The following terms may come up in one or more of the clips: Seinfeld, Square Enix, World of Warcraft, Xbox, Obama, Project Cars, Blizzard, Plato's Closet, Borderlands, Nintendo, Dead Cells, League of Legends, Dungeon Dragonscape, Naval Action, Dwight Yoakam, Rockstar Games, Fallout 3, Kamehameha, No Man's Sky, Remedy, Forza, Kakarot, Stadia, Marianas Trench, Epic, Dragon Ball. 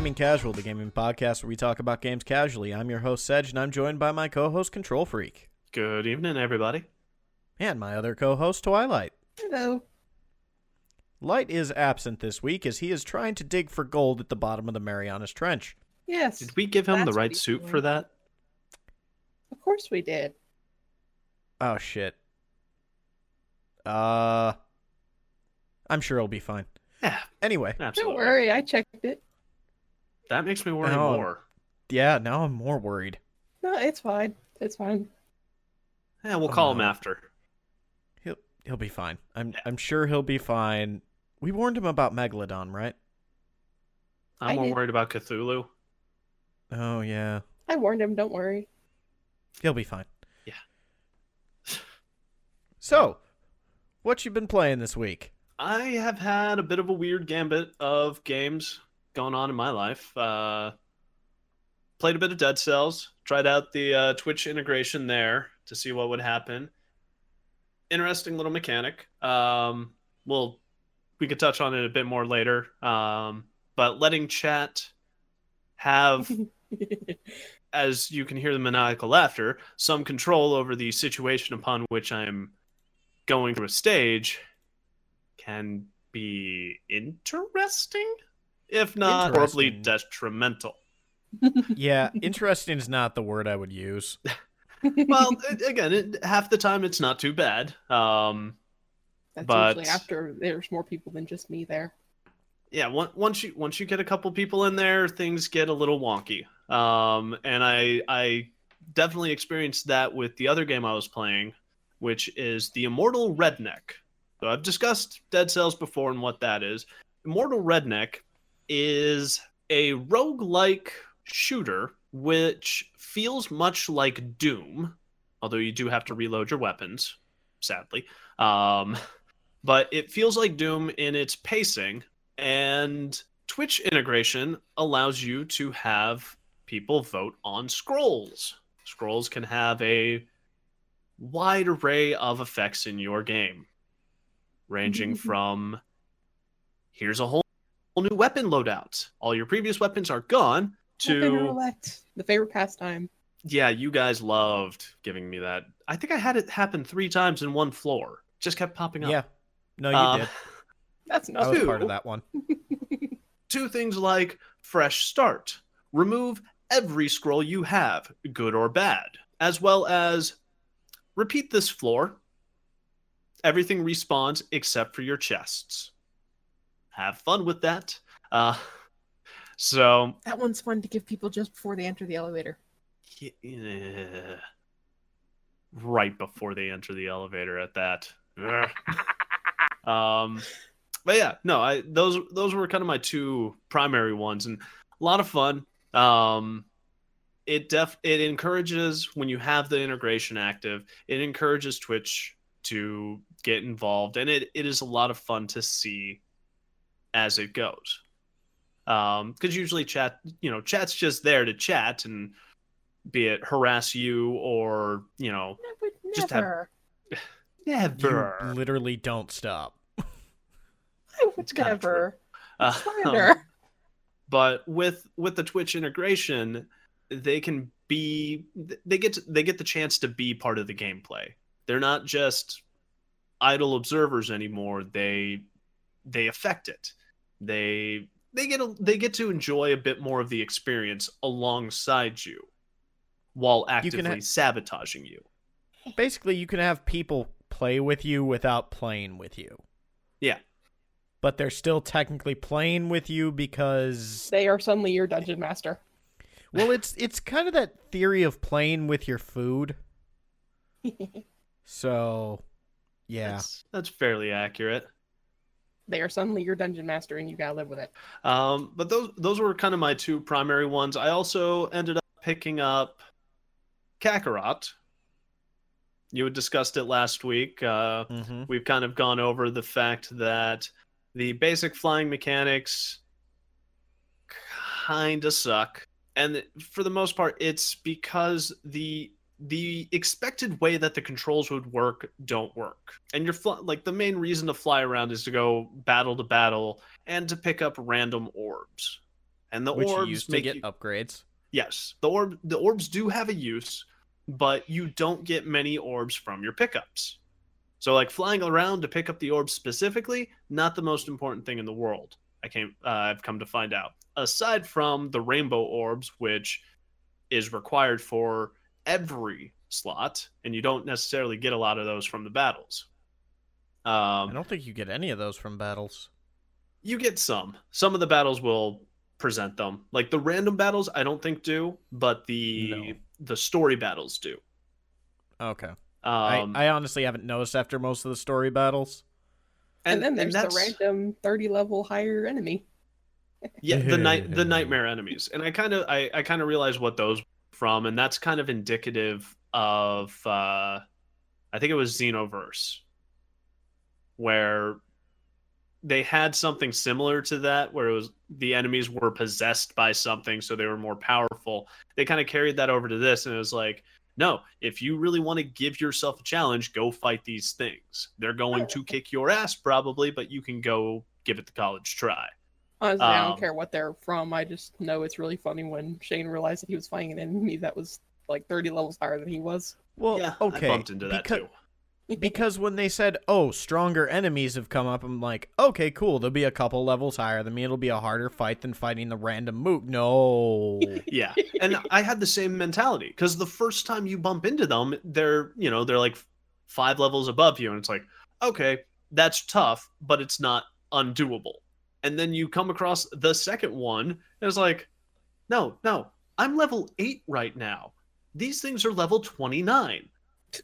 Gaming Casual, the gaming podcast where we talk about games casually. I'm your host, Sedge, and I'm joined by my co-host, Control Freak. Good evening, everybody. And my other co-host, Twilight. Hello. Light is absent this week as he is trying to dig for gold at the bottom of the Marianas Trench. Yes. Did we give him the right suit for that? Of course we did. Oh, shit. I'm sure it'll be fine. Yeah. Anyway. Absolutely. Don't worry, I checked it. That makes me worry more. Yeah, now I'm more worried. No, it's fine. It's fine. Yeah, we'll call him after. He'll be fine. I'm sure he'll be fine. We warned him about Megalodon, right? I'm more worried about Cthulhu. Oh, yeah. I warned him, don't worry. He'll be fine. Yeah. So, what you been playing this week? I have had a bit of a weird gambit of games going on in my life. Played a bit of Dead Cells. Tried out the Twitch integration there to see what would happen. Interesting little mechanic. We could touch on it a bit more later. But letting chat have, as you can hear the maniacal laughter, some control over the situation upon which I'm going through a stage can be interesting, if not horribly detrimental. Yeah, interesting is not the word I would use. Well, again, half the time it's not too bad. That's usually after there's more people than just me there. Yeah, once you get a couple people in there, things get a little wonky. And I definitely experienced that with the other game I was playing, which is the Immortal Redneck. So I've discussed Dead Cells before and what that is. Immortal Redneck is a roguelike shooter which feels much like Doom, although you do have to reload your weapons, sadly. But it feels like Doom in its pacing, and Twitch integration allows you to have people vote on scrolls. Scrolls can have a wide array of effects in your game, ranging from, here's a whole new weapon loadout. All your previous weapons are gone. The favorite pastime. Yeah, you guys loved giving me that. I think I had it happen 3 times in one floor. Just kept popping up. Yeah. No, you did. That's not part of that one. 2 things like fresh start. Remove every scroll you have, good or bad, as well as repeat this floor. Everything respawns except for your chests. Have fun with that. So that one's fun to give people just before they enter the elevator. Yeah. Right before they enter the elevator at that. But yeah, no, those were kind of my 2 primary ones, and a lot of fun. It encourages, when you have the integration active, it encourages Twitch to get involved, and it is a lot of fun to see as it goes. Because usually chat's just there to chat and be it harass you or, never. Just have... Never. You literally don't stop. I would never. But with the Twitch integration, they get the chance to be part of the gameplay. They're not just idle observers anymore. They affect it. They get to enjoy a bit more of the experience alongside you while actively sabotaging you. Basically, you can have people play with you without playing with you. Yeah. But they're still technically playing with you because... they are suddenly your dungeon master. Well, it's kind of that theory of playing with your food. So, yeah. That's fairly accurate. They are suddenly your dungeon master, and you gotta live with it. But those were kind of my 2 primary ones. I also ended up picking up Kakarot. You had discussed it last week. We've kind of gone over the fact that the basic flying mechanics kind of suck, and for the most part, it's because the expected way that the controls would work don't work. And you're the main reason to fly around is to go battle to battle and to pick up random orbs. and the orbs you use to get upgrades. Yes, the orbs do have a use, but you don't get many orbs from your pickups. So like flying around to pick up the orbs specifically, not the most important thing in the world. I've come to find out. Aside from the rainbow orbs, which is required for every slot, and you don't necessarily get a lot of those from the battles. I don't think you get any of those from battles. You get some. Some of the battles will present them. Like the random battles, I don't think do, but the story battles do. Okay. I honestly haven't noticed after most of the story battles. And then there's the random 30 level higher enemy. Yeah, the nightmare enemies. And I kind of realized what those were from, and that's kind of indicative of I think it was Xenoverse, where they had something similar to that, where it was the enemies were possessed by something, so they were more powerful. They kind of carried that over to this, and it was like, no, if you really want to give yourself a challenge, go fight these things. They're going to kick your ass probably, but you can go give it the college try. Honestly, I don't care what they're from. I just know it's really funny when Shane realized that he was fighting an enemy that was like 30 levels higher than he was. Well, yeah, okay. I bumped into that too. Because when they said, oh, stronger enemies have come up, I'm like, okay, cool. They'll be a couple levels higher than me. It'll be a harder fight than fighting the random moot. No. Yeah. And I had the same mentality, because the first time you bump into them, they're like 5 levels above you. And it's like, okay, that's tough, but it's not undoable. And then you come across the second one, and it's like, no, I'm level 8 right now. These things are level 29.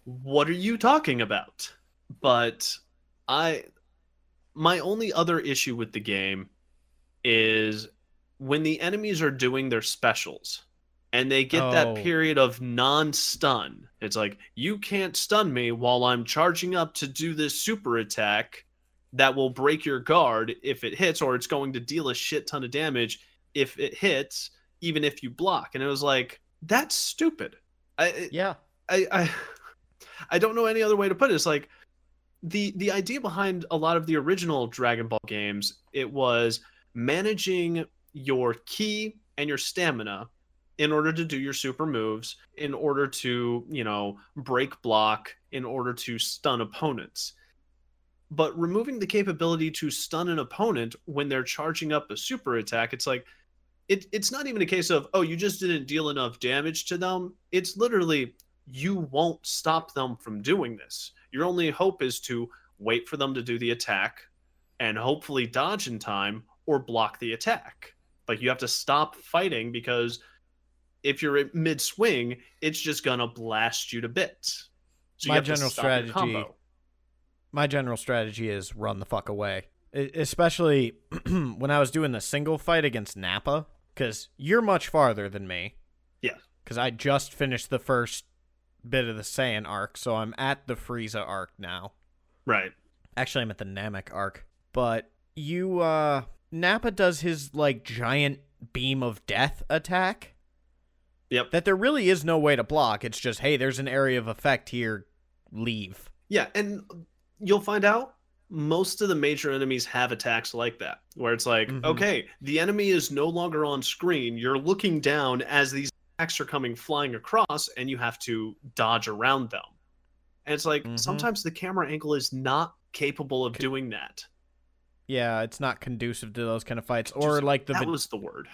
What are you talking about? But my only other issue with the game is when the enemies are doing their specials and they get that period of non-stun. It's like, you can't stun me while I'm charging up to do this super attack that will break your guard if it hits, or it's going to deal a shit ton of damage if it hits, even if you block. And it was like, that's stupid. I don't know any other way to put it. It's like the idea behind a lot of the original Dragon Ball games, it was managing your ki and your stamina in order to do your super moves, in order to, break block, in order to stun opponents. But removing the capability to stun an opponent when they're charging up a super attack, it's like, it's not even a case of, oh, you just didn't deal enough damage to them. It's literally, you won't stop them from doing this. Your only hope is to wait for them to do the attack and hopefully dodge in time or block the attack. Like, you have to stop fighting, because if you're at mid-swing, it's just going to blast you to bits. So my general strategy is run the fuck away, especially when I was doing the single fight against Nappa, because you're much farther than me. Yeah. Because I just finished the first bit of the Saiyan arc, so I'm at the Frieza arc now. Right. Actually, I'm at the Namek arc. But you, Nappa does his, like, giant beam of death attack. Yep. That there really is no way to block. It's just, hey, there's an area of effect here. Leave. Yeah, and you'll find out most of the major enemies have attacks like that, where it's like, okay, the enemy is no longer on screen. You're looking down as these attacks are coming flying across, and you have to dodge around them. And it's like, sometimes the camera angle is not capable of doing that. Yeah, it's not conducive to those kind of fights. Or like that was the word.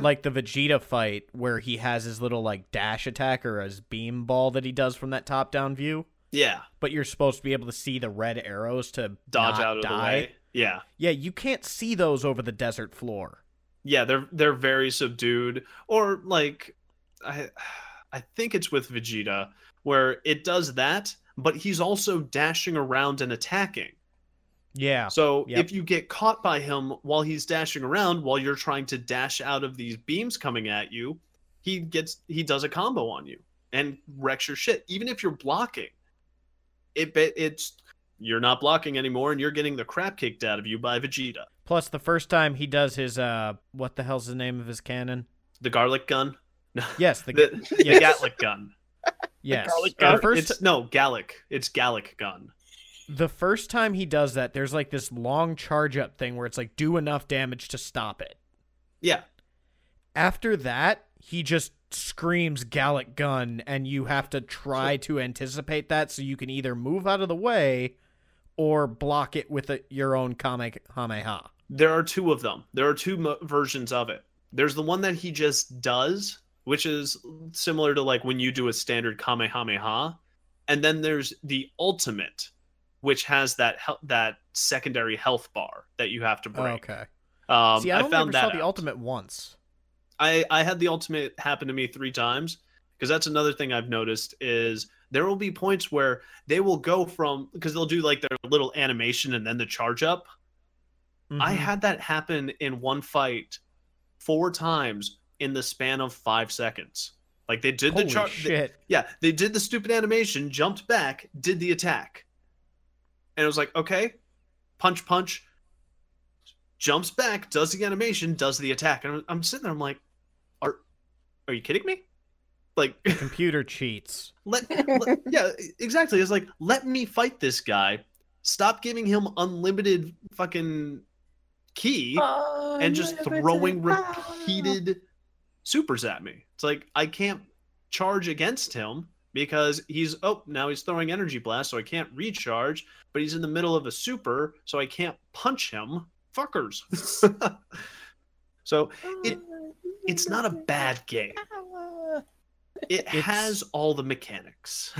Like the Vegeta fight, where he has his little, like, dash attack or his beam ball that he does from that top-down view. Yeah. But you're supposed to be able to see the red arrows to dodge out of the way. Yeah. Yeah, you can't see those over the desert floor. Yeah, they're very subdued. Or, like, I think it's with Vegeta, where it does that, but he's also dashing around and attacking. Yeah. So if you get caught by him while he's dashing around, while you're trying to dash out of these beams coming at you, he does a combo on you and wrecks your shit. Even if you're blocking, you're not blocking anymore, and you're getting the crap kicked out of you by Vegeta. Plus, the first time he does his what the hell's the name of his cannon? The Garlic Gun. Yes, the Gallic Gun. Yes. The Garlic Gun. It's Gallic Gun. The first time he does that, there's like this long charge up thing where it's like, do enough damage to stop it. Yeah. After that, he just screams Gallic Gun, and you have to try to anticipate that, so you can either move out of the way or block it with your own Kamehameha. There are two of them. There are two versions of it. There's the one that he just does, which is similar to like when you do a standard Kamehameha. And then there's the ultimate, which has that secondary health bar that you have to break. Okay. See, I only saw the ultimate once. I had the ultimate happen to me 3 times, because that's another thing I've noticed is there will be points where they will go from, because they'll do like their little animation and then the charge up. Mm-hmm. I had that happen in one fight 4 times in the span of 5 seconds. Like they did the charge. Yeah, they did the stupid animation, jumped back, did the attack. And it was like, okay, punch, punch, jumps back, does the animation, does the attack. And I'm sitting there, I'm like, are you kidding me? Like computer cheats. Yeah, exactly. It's like, let me fight this guy. Stop giving him unlimited fucking key and just throwing repeated supers at me. It's like, I can't charge against him because he's, oh, now he's throwing energy blast, so I can't recharge, but he's in the middle of a super, so I can't punch him. Fuckers. So it's not a bad game. It has all the mechanics.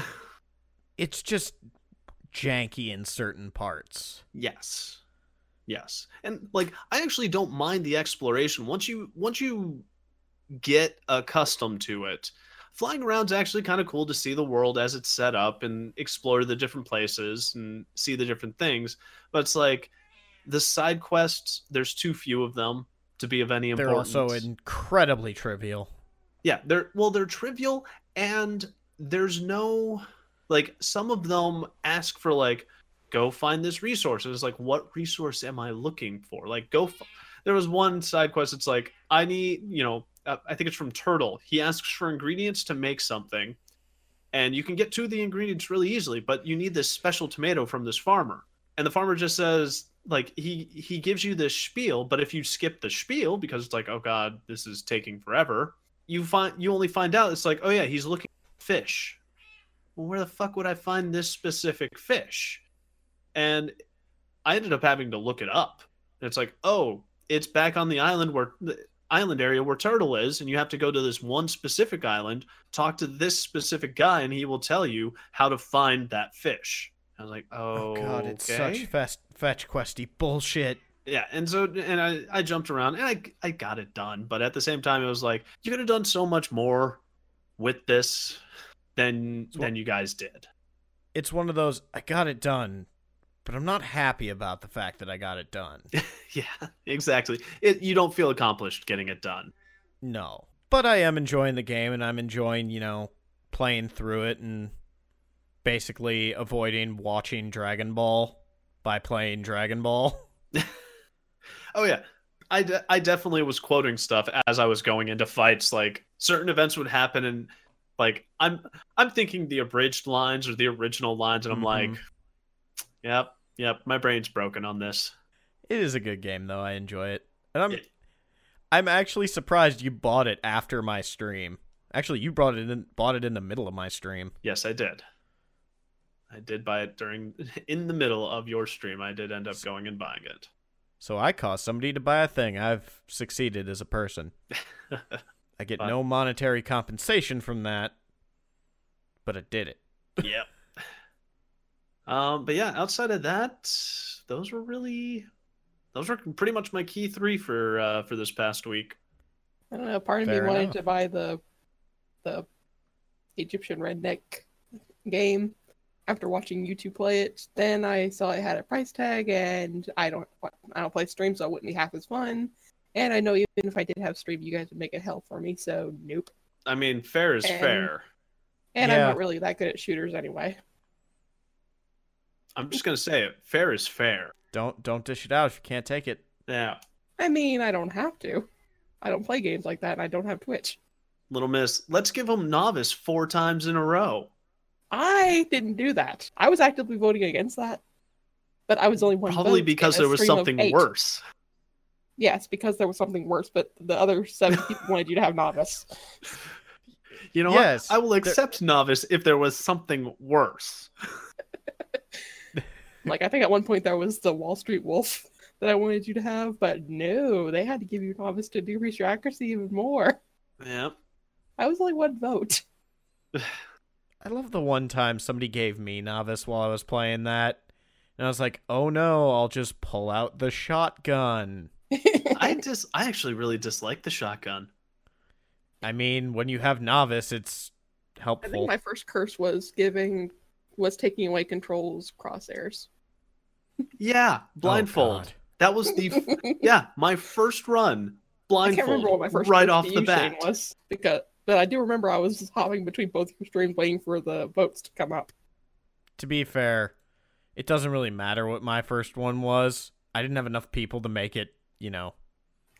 It's just janky in certain parts. Yes. Yes. And like, I actually don't mind the exploration. Once you get accustomed to it, flying around's actually kind of cool to see the world as it's set up and explore the different places and see the different things. But it's like the side quests, there's too few of them to be of any importance. They're also incredibly trivial. Yeah, they're trivial, and there's no, like, some of them ask for, like, go find this resource. And it's like, what resource am I looking for? Like, there was one side quest. It's like, I need, you know, I think it's from Turtle. He asks for ingredients to make something, and you can get to the ingredients really easily, but you need this special tomato from this farmer. And the farmer just says, like, he gives you this spiel, but if you skip the spiel, because it's like, oh, God, this is taking forever, you only find out it's like, oh yeah, he's looking for fish. Well, where the fuck would I find this specific fish? And I ended up having to look it up. And it's like, oh, it's back on the island where the island area where Turtle is, and you have to go to this one specific island, talk to this specific guy, and he will tell you how to find that fish. I was like, oh God, it's okay. Such fetch questy bullshit. Yeah, and so I jumped around, and I got it done. But at the same time, it was like, you could have done so much more with this than you guys did. It's one of those, I got it done, but I'm not happy about the fact that I got it done. Yeah, exactly. You don't feel accomplished getting it done. No. But I am enjoying the game, and I'm enjoying, you know, playing through it and basically avoiding watching Dragon Ball by playing Dragon Ball. Oh, yeah. I definitely was quoting stuff as I was going into fights. Like, certain events would happen, and, like, I'm thinking the abridged lines or the original lines, and I'm like, yep, my brain's broken on this. It is a good game, though. I enjoy it. And I'm actually surprised you bought it after my stream. Actually, you bought it in the middle of my stream. Yes, I did. I did buy it in the middle of your stream. I did end up going and buying it. So I caused somebody to buy a thing. I've succeeded as a person. I get no monetary compensation from that, but I did it. Yep. But yeah, outside of that, those were pretty much my key 3 for this past week. I don't know. Part of me wanted to buy the Egyptian Redneck game. After watching you two play it, then I saw it had a price tag, and I don't play stream, so it wouldn't be half as fun. And I know even if I did have stream, you guys would make it hell for me, so nope. I mean, fair is fair. And yeah. I'm not really that good at shooters anyway. I'm just gonna say it. Fair is fair. Don't dish it out if you can't take it. Yeah. I mean, I don't have to. I don't play games like that, and I don't have Twitch. Little Miss, let's give him novice 4 times in a row. I didn't do that. I was actively voting against that, but I was only one. Probably because there was something worse. Yeah, it's because there was something worse, but the other 7 people wanted you to have novice. You know what? I will accept novice if there was something worse. Like, I think at one point there was the Wall Street Wolf that I wanted you to have, but no, they had to give you novice to decrease your accuracy even more. Yeah. I was only 1 vote. I love the one time somebody gave me novice while I was playing that. And I was like, oh no, I'll just pull out the shotgun. I actually really dislike the shotgun. I mean, when you have novice, it's helpful. I think my first curse was taking away controls crosshairs. Yeah, blindfold. Oh, that was the my first run blindfold. I can't remember what my first right off the bat was, but I do remember I was hopping between both streams waiting for the votes to come up. To be fair, it doesn't really matter what my first one was. I didn't have enough people to make it, you know.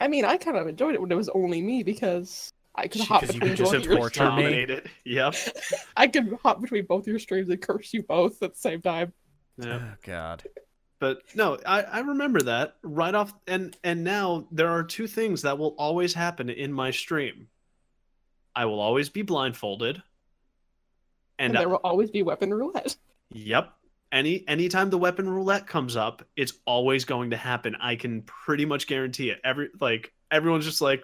I mean, I kind of enjoyed it when it was only me because I could hop between both your streams. Yep. I could hop between both your streams and curse you both at the same time. Yep. Oh, God. But no, I remember that right off. And now there are 2 things that will always happen in my stream. I will always be blindfolded. And there will always be weapon roulette. Yep. Anytime the weapon roulette comes up, it's always going to happen. I can pretty much guarantee it. Everyone's just like,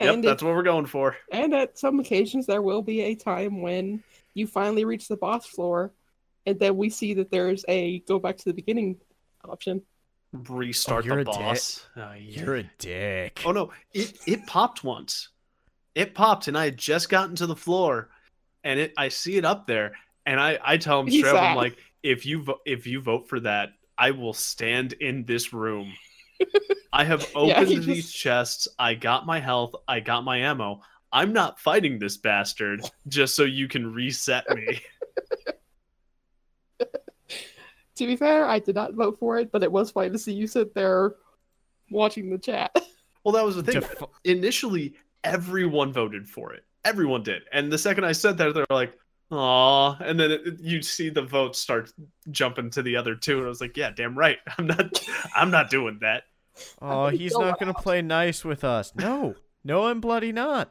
yep, that's what we're going for. And at some occasions, there will be a time when you finally reach the boss floor, and then we see that there's a go back to the beginning option. Restart the boss. Oh, you're a dick. Oh no, it popped once. It popped, and I had just gotten to the floor, and I see it up there, and I tell him straight up, I'm like, If you vote for that, I will stand in this room. I have opened these chests. I got my health. I got my ammo. I'm not fighting this bastard just so you can reset me. To be fair, I did not vote for it, but it was funny to see you sit there watching the chat. Well, that was the thing. Initially, everyone voted for it. Everyone did. And the second I said that, they're like, aww, and then you see the votes start jumping to the other 2, and I was like, "Yeah, damn right, I'm not doing that." Oh, he's not gonna play nice with us. No, I'm bloody not.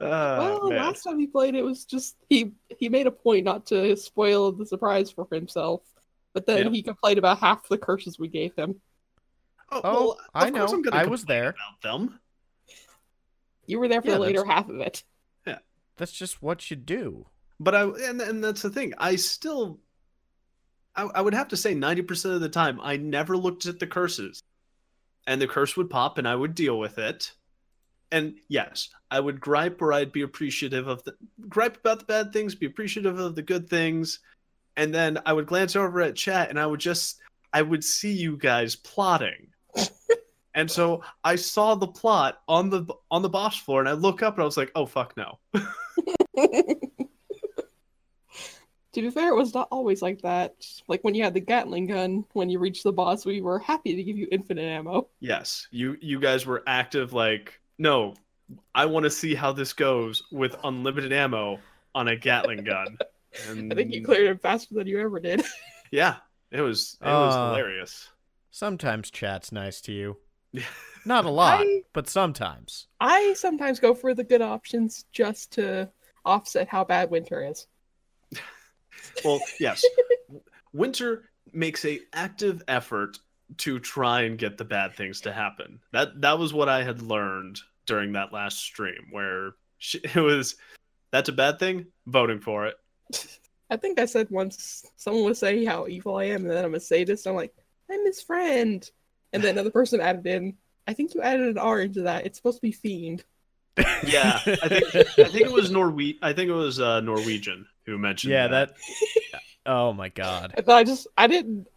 Well, man. Last time he played, it was just he made a point not to spoil the surprise for himself, but then he complained about half the curses we gave him. Oh, well, I know. I was there. About them. You were there for the later half of it. That's just what you do. But and that's the thing. I would have to say 90% of the time, I never looked at the curses. And the curse would pop and I would deal with it. And yes, I would gripe, or I'd be appreciative of gripe about the bad things, be appreciative of the good things. And then I would glance over at chat and I would see you guys plotting. And so I saw the plot on the boss floor, and I look up, and I was like, "Oh fuck no!" To be fair, it was not always like that. Like when you had the Gatling gun, when you reached the boss, we were happy to give you infinite ammo. Yes, you guys were active. Like, no, I want to see how this goes with unlimited ammo on a Gatling gun. And I think you cleared it faster than you ever did. Yeah, it was hilarious. Sometimes chat's nice to you. Not a lot, but sometimes. I sometimes go for the good options just to offset how bad winter is. Well, yes. Winter makes an active effort to try and get the bad things to happen. That was what I had learned during that last stream, where that's a bad thing, voting for it. I think I said once, someone would say how evil I am, and then I'm going to say this, and I'm like, I'm his friend. And then another person added in, I think you added an R into that. It's supposed to be fiend. Yeah, I think it was Norwegian who mentioned. Yeah, that. Oh my God. But I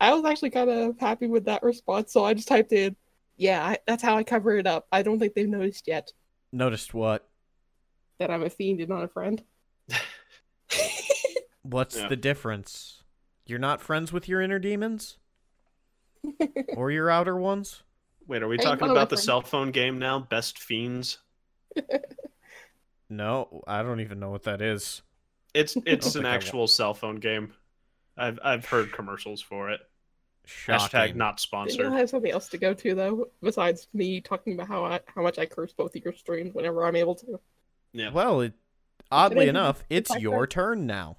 was actually kind of happy with that response, so I just typed in, that's how I cover it up. I don't think they've noticed yet. Noticed what? That I'm a fiend and not a friend. What's the difference? You're not friends with your inner demons? Or your outer ones? Wait, are we talking about the cell phone game now? Best Fiends? No, I don't even know what that is. It's an actual cell phone game. I've heard commercials for it. Shocking. Hashtag not sponsored. You know, I have something else to go to, though, besides me talking about how much I curse both of your streams whenever I'm able to. Yeah. Well, oddly enough, it's your turn now.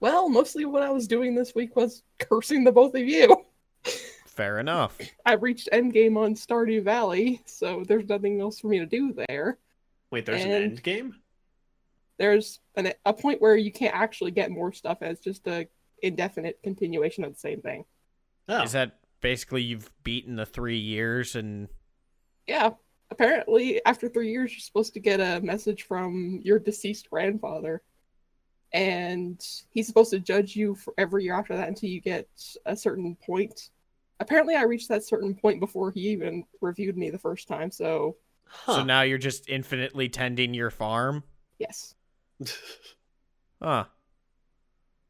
Well, mostly what I was doing this week was cursing the both of you. Fair enough. I reached endgame on Stardew Valley, so there's nothing else for me to do there. Wait, there's an endgame? There's a point where you can't actually get more stuff as just a indefinite continuation of the same thing. Oh. Is that basically you've beaten the 3 years and... Yeah. Apparently, after 3 years, you're supposed to get a message from your deceased grandfather. And he's supposed to judge you for every year after that until you get a certain point. Apparently, I reached that certain point before he even reviewed me the first time, so... Huh. So now you're just infinitely tending your farm? Yes. Huh.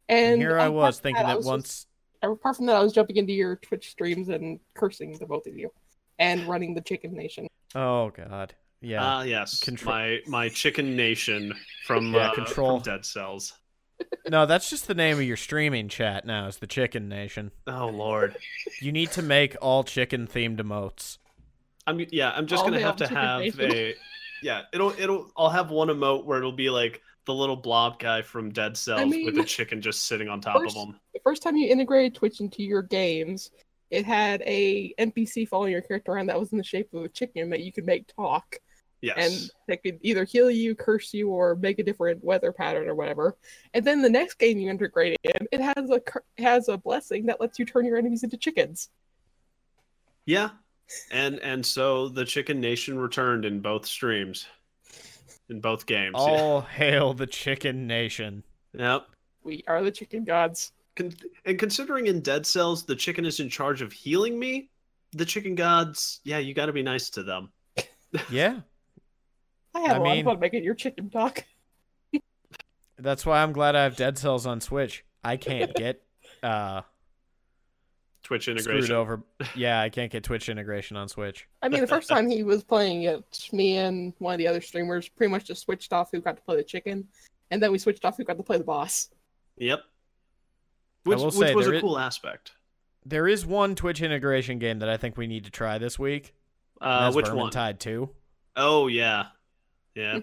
And here I was thinking that once... Apart from that, I was jumping into your Twitch streams and cursing the both of you. And running the Chicken Nation. Oh, God. Yeah. Ah, yes. My Chicken Nation from, yeah, from Dead Cells. No, that's just the name of your streaming chat now, is the Chicken Nation. Oh, Lord. You need to make all chicken-themed emotes. I'm just going to have to have a... Yeah, I'll have one emote where it'll be like the little blob guy from Dead Cells with a chicken just sitting on top of him. The first time you integrated Twitch into your games... It had a NPC following your character around that was in the shape of a chicken that you could make talk. Yes. And that could either heal you, curse you, or make a different weather pattern or whatever. And then the next game you integrate in, it has a blessing that lets you turn your enemies into chickens. Yeah. And so the Chicken Nation returned in both streams. In both games. All hail the Chicken Nation. Yep. We are the chicken gods. And considering in Dead Cells, the chicken is in charge of healing me, the chicken gods, yeah, you gotta be nice to them. Yeah. I had a lot of fun making your chicken talk. That's why I'm glad I have Dead Cells on Switch. I can't get Twitch integration. Screwed over. Yeah, I can't get Twitch integration on Switch. I mean, the first time he was playing it, me and one of the other streamers pretty much just switched off who got to play the chicken, and then we switched off who got to play the boss. Yep. Which was a cool aspect. There is one Twitch integration game that I think we need to try this week. Which one? Vermintide 2. Oh, yeah. Yeah.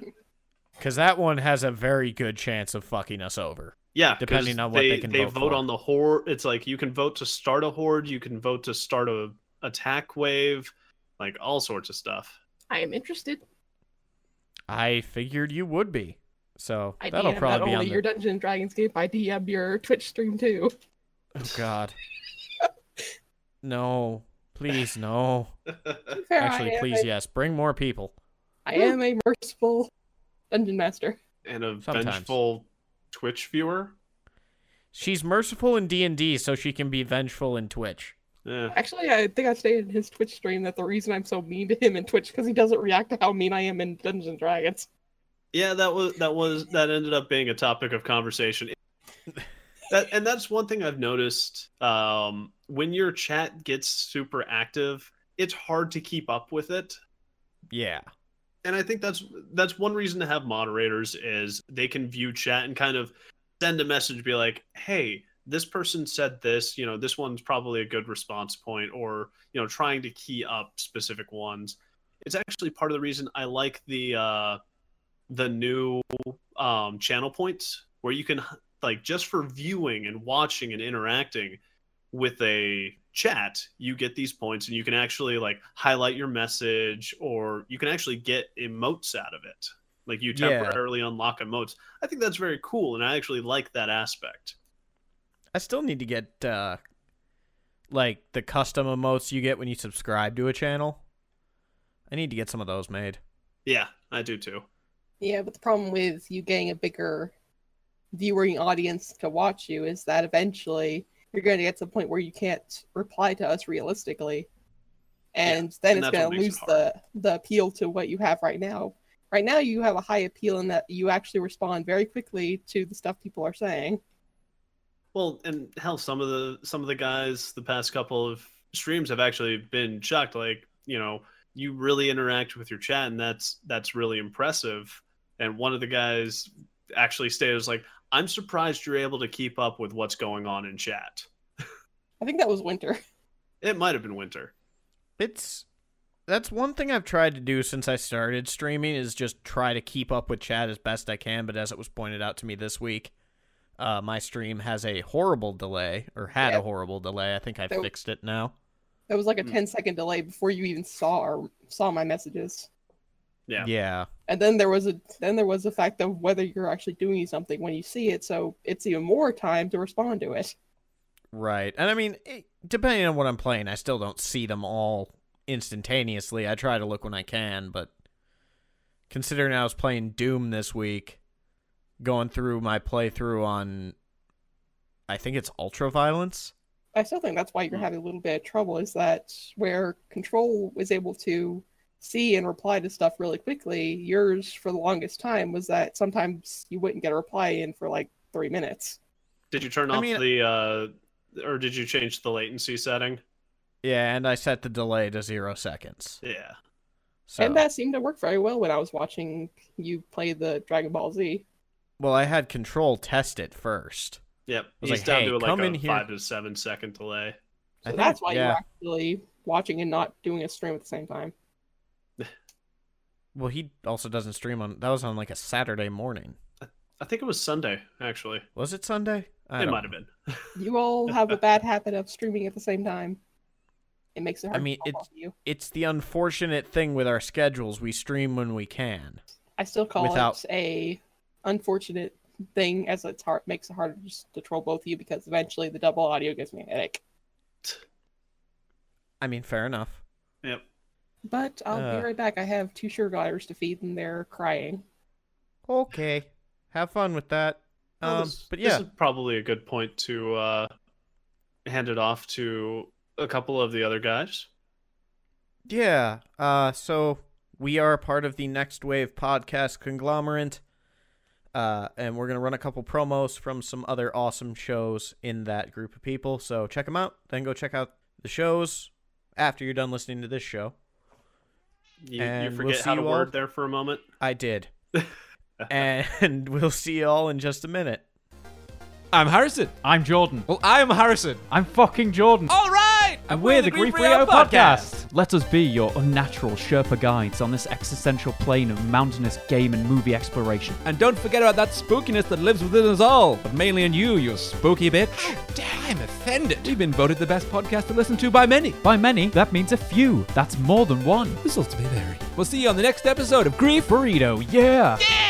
Because that one has a very good chance of fucking us over. Yeah. Depending on what they can vote for. They vote on the horde. It's like you can vote to start a horde. You can vote to start a attack wave. Like all sorts of stuff. I am interested. I figured you would be. So I that'll DM probably be on your Dungeon Dragonscape. I DM your Twitch stream too. Oh God! No, please, no. Actually, please, yes. Bring more people. I am a merciful dungeon master and a vengeful Twitch viewer. She's merciful in D&D, so she can be vengeful in Twitch. Yeah. Actually, I think I stated in his Twitch stream that the reason I'm so mean to him in Twitch because he doesn't react to how mean I am in Dungeon Dragons. Yeah, that ended up being a topic of conversation. And that's one thing I've noticed. When your chat gets super active, it's hard to keep up with it. Yeah. And I think that's one reason to have moderators is they can view chat and kind of send a message, be like, hey, this person said this, you know, this one's probably a good response point, or, you know, trying to key up specific ones. It's actually part of the reason I like the new channel points where you can, like, just for viewing and watching and interacting with a chat, you get these points and you can actually, like, highlight your message, or you can actually get emotes out of it. Like, you temporarily unlock emotes. I think that's very cool, and I actually like that aspect. I still need to get, like, the custom emotes you get when you subscribe to a channel. I need to get some of those made. Yeah, I do too. Yeah, but the problem with you getting a bigger viewing audience to watch you is that eventually you're going to get to the point where you can't reply to us realistically. And then it's going to lose the appeal to what you have right now. Right now you have a high appeal in that you actually respond very quickly to the stuff people are saying. Well, and hell, some of the guys the past couple of streams have actually been shocked. Like, you know, you really interact with your chat, and that's really impressive. And one of the guys actually stated, "I'm surprised you're able to keep up with what's going on in chat." I think that was winter. It might have been winter. That's one thing I've tried to do since I started streaming is just try to keep up with chat as best I can. But as it was pointed out to me this week, my stream has a horrible delay, or had a horrible delay. I think I fixed it now. That was like a 10-second delay before you even saw my messages. Yeah. Yeah. And then there was the fact of whether you're actually doing something when you see it, so it's even more time to respond to it. Right. And I mean, depending on what I'm playing, I still don't see them all instantaneously. I try to look when I can, but considering I was playing Doom this week, going through my playthrough on, I think it's Ultraviolence. I still think that's why you're having a little bit of trouble, is that where Control was able to see and reply to stuff really quickly, yours for the longest time was that sometimes you wouldn't get a reply in for like 3 minutes. Did you turn off or did you change the latency setting? Yeah, and I set the delay to 0 seconds. Yeah. So. And that seemed to work very well when I was watching you play the Dragon Ball Z. Well, I had Control test it first. Yep, he's like, down to like a 5 to 7 second delay. So that's why you're actually watching and not doing a stream at the same time. Well, he also doesn't stream on... That was on like a Saturday morning. I think it was Sunday, actually. Was it Sunday? It might have been. You all have a bad habit of streaming at the same time. It makes it hard to follow you. It's the unfortunate thing with our schedules. We stream when we can. I still call it a unfortunate thing, as it's hard, makes it harder to troll both of you, because eventually the double audio gives me a headache. I mean, fair enough. Yep. But I'll be right back. I have 2 sugar daughters to feed, and they're crying. Okay. Have fun with that. This is probably a good point to hand it off to a couple of the other guys. Yeah. So we are part of the Next Wave podcast conglomerate. And we're going to run a couple promos from some other awesome shows in that group of people. So check them out. Then go check out the shows after you're done listening to this show. You forget how to word there for a moment? I did. And we'll see you all in just a minute. I'm Harrison. I'm Jordan. Well, I am Harrison. I'm fucking Jordan. All right! And we're the Grief Burrito podcast. Let us be your unnatural Sherpa guides on this existential plane of mountainous game and movie exploration. And don't forget about that spookiness that lives within us all, but mainly in you spooky bitch. Oh, damn, I'm offended. We've been voted the best podcast to listen to by many. By many, that means a few. That's more than one. Results may vary. We'll see you on the next episode of Grief Burrito. Yeah! Yes!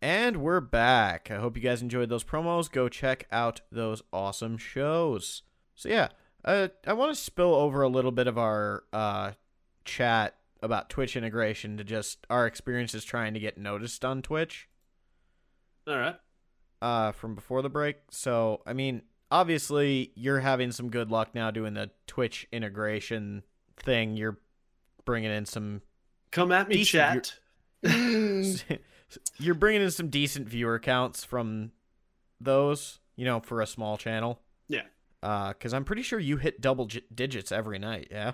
And we're back. I hope you guys enjoyed those promos. Go check out those awesome shows. So yeah, I want to spill over a little bit of our chat about Twitch integration to just our experiences trying to get noticed on Twitch. All right. From before the break. So, I mean, obviously you're having some good luck now doing the Twitch integration thing. You're bringing in some... Come at me, chat. You're bringing in some decent viewer counts from those, you know, for a small channel. Yeah. Because I'm pretty sure you hit double digits every night, yeah?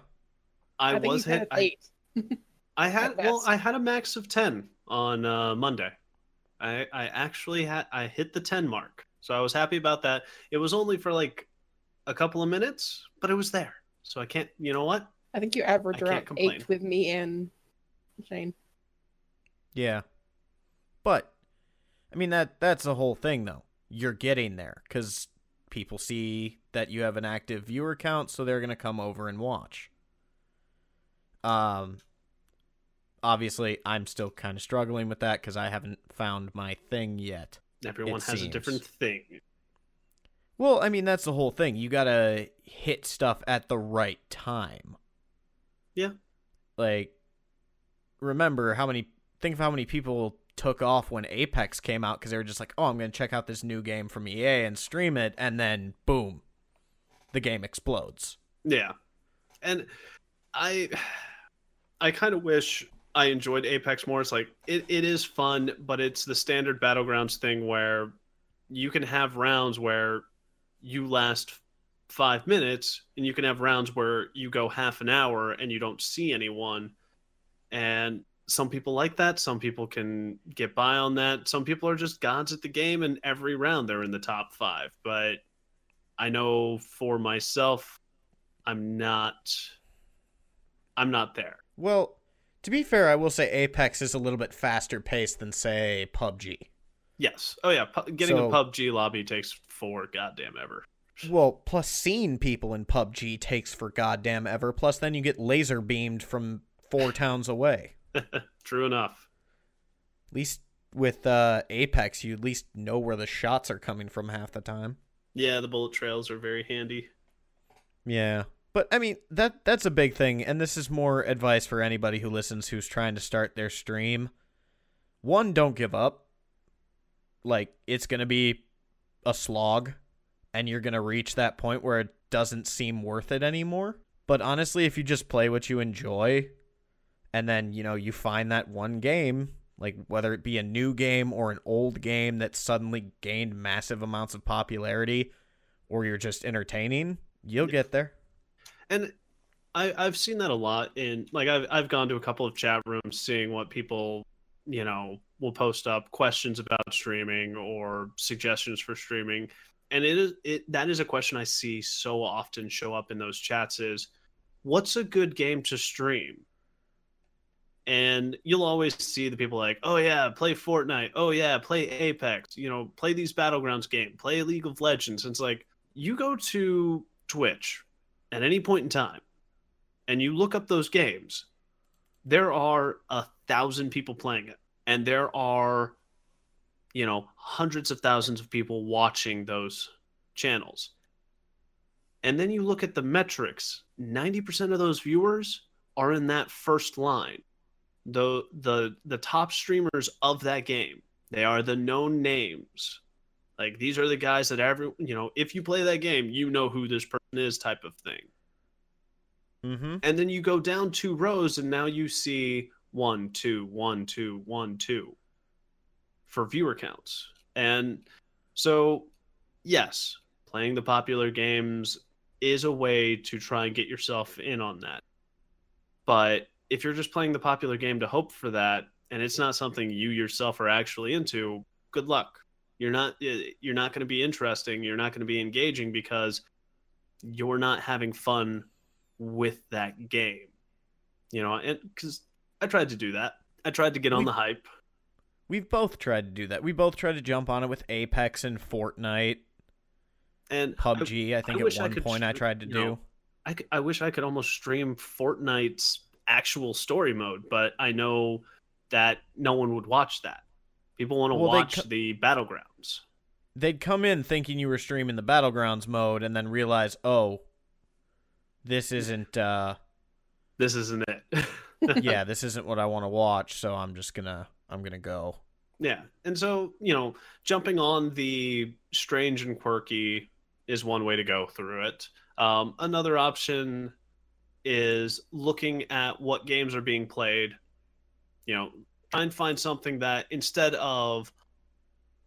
I was hit... I had a max of 10 on Monday. I hit the 10 mark, so I was happy about that. It was only for, like, a couple of minutes, but it was there. So I can't... You know what? I think you average around 8 with me and Shane. Yeah. But, I mean, that's the whole thing, though. You're getting there, because people see that you have an active viewer count, so they're going to come over and watch. Obviously, I'm still kind of struggling with that, because I haven't found my thing yet. Everyone has a different thing. Well, I mean, that's the whole thing. You got to hit stuff at the right time. Yeah. Like, remember how many, think of how many people took off when Apex came out because they were just like, oh, I'm going to check out this new game from EA and stream it, and then boom, the game explodes. Yeah. And I kind of wish I enjoyed Apex more. It's like, it is fun, but it's the standard Battlegrounds thing where you can have rounds where you last 5 minutes, and you can have rounds where you go half an hour and you don't see anyone. And some people like that. Some people can get by on that. Some people are just gods at the game, and every round they're in the top five. But I know for myself, I'm not there. Well, to be fair, I will say Apex is a little bit faster paced than, say, PUBG. Yes. Oh, yeah. Getting a PUBG lobby takes for goddamn ever. Well, plus seeing people in PUBG takes for goddamn ever. Plus, then you get laser beamed from 4 towns away. True enough. At least with Apex, you at least know where the shots are coming from half the time. Yeah, the bullet trails are very handy. Yeah. But, I mean, that's a big thing, and this is more advice for anybody who listens who's trying to start their stream. One, don't give up. Like, it's going to be a slog, and you're going to reach that point where it doesn't seem worth it anymore. But honestly, if you just play what you enjoy, and then, you know, you find that one game, like whether it be a new game or an old game that suddenly gained massive amounts of popularity, or you're just entertaining, you'll get there. And I've seen that a lot in, like, I've gone to a couple of chat rooms seeing what people, you know, will post up, questions about streaming or suggestions for streaming. And that is a question I see so often show up in those chats is, what's a good game to stream? And you'll always see the people like, oh yeah, play Fortnite. Oh yeah, play Apex. You know, play these Battlegrounds games. Play League of Legends. And it's like, you go to Twitch at any point in time and you look up those games, there are 1,000 people playing it. And there are, you know, hundreds of thousands of people watching those channels. And then you look at the metrics, 90% of those viewers are in that first line. The top streamers of that game, they are the known names. Like, these are the guys that every, you know, if you play that game, you know who this person is type of thing. Mm-hmm. And then you go down 2 rows and now you see 1, 2, 1, 2, 1, 2. For viewer counts. And so, yes, playing the popular games is a way to try and get yourself in on that. But if you're just playing the popular game to hope for that, and it's not something you yourself are actually into, good luck. You're not going to be interesting. You're not going to be engaging because you're not having fun with that game. You know, and because I tried to do that. I tried to get on the hype. We've both tried to do that. We both tried to jump on it with Apex and Fortnite and PUBG. I think at one point I tried to do. I wish I could almost stream Fortnite's actual story mode, but I know that no one would watch that. People want to watch the Battlegrounds. They'd come in thinking you were streaming the Battlegrounds mode and then realize, oh, this isn't it. Yeah, this isn't what I want to watch, so I'm just going to... I'm going to go. Yeah. And so, you know, jumping on the strange and quirky is one way to go through it. Another option is looking at what games are being played. You know, try and find something that instead of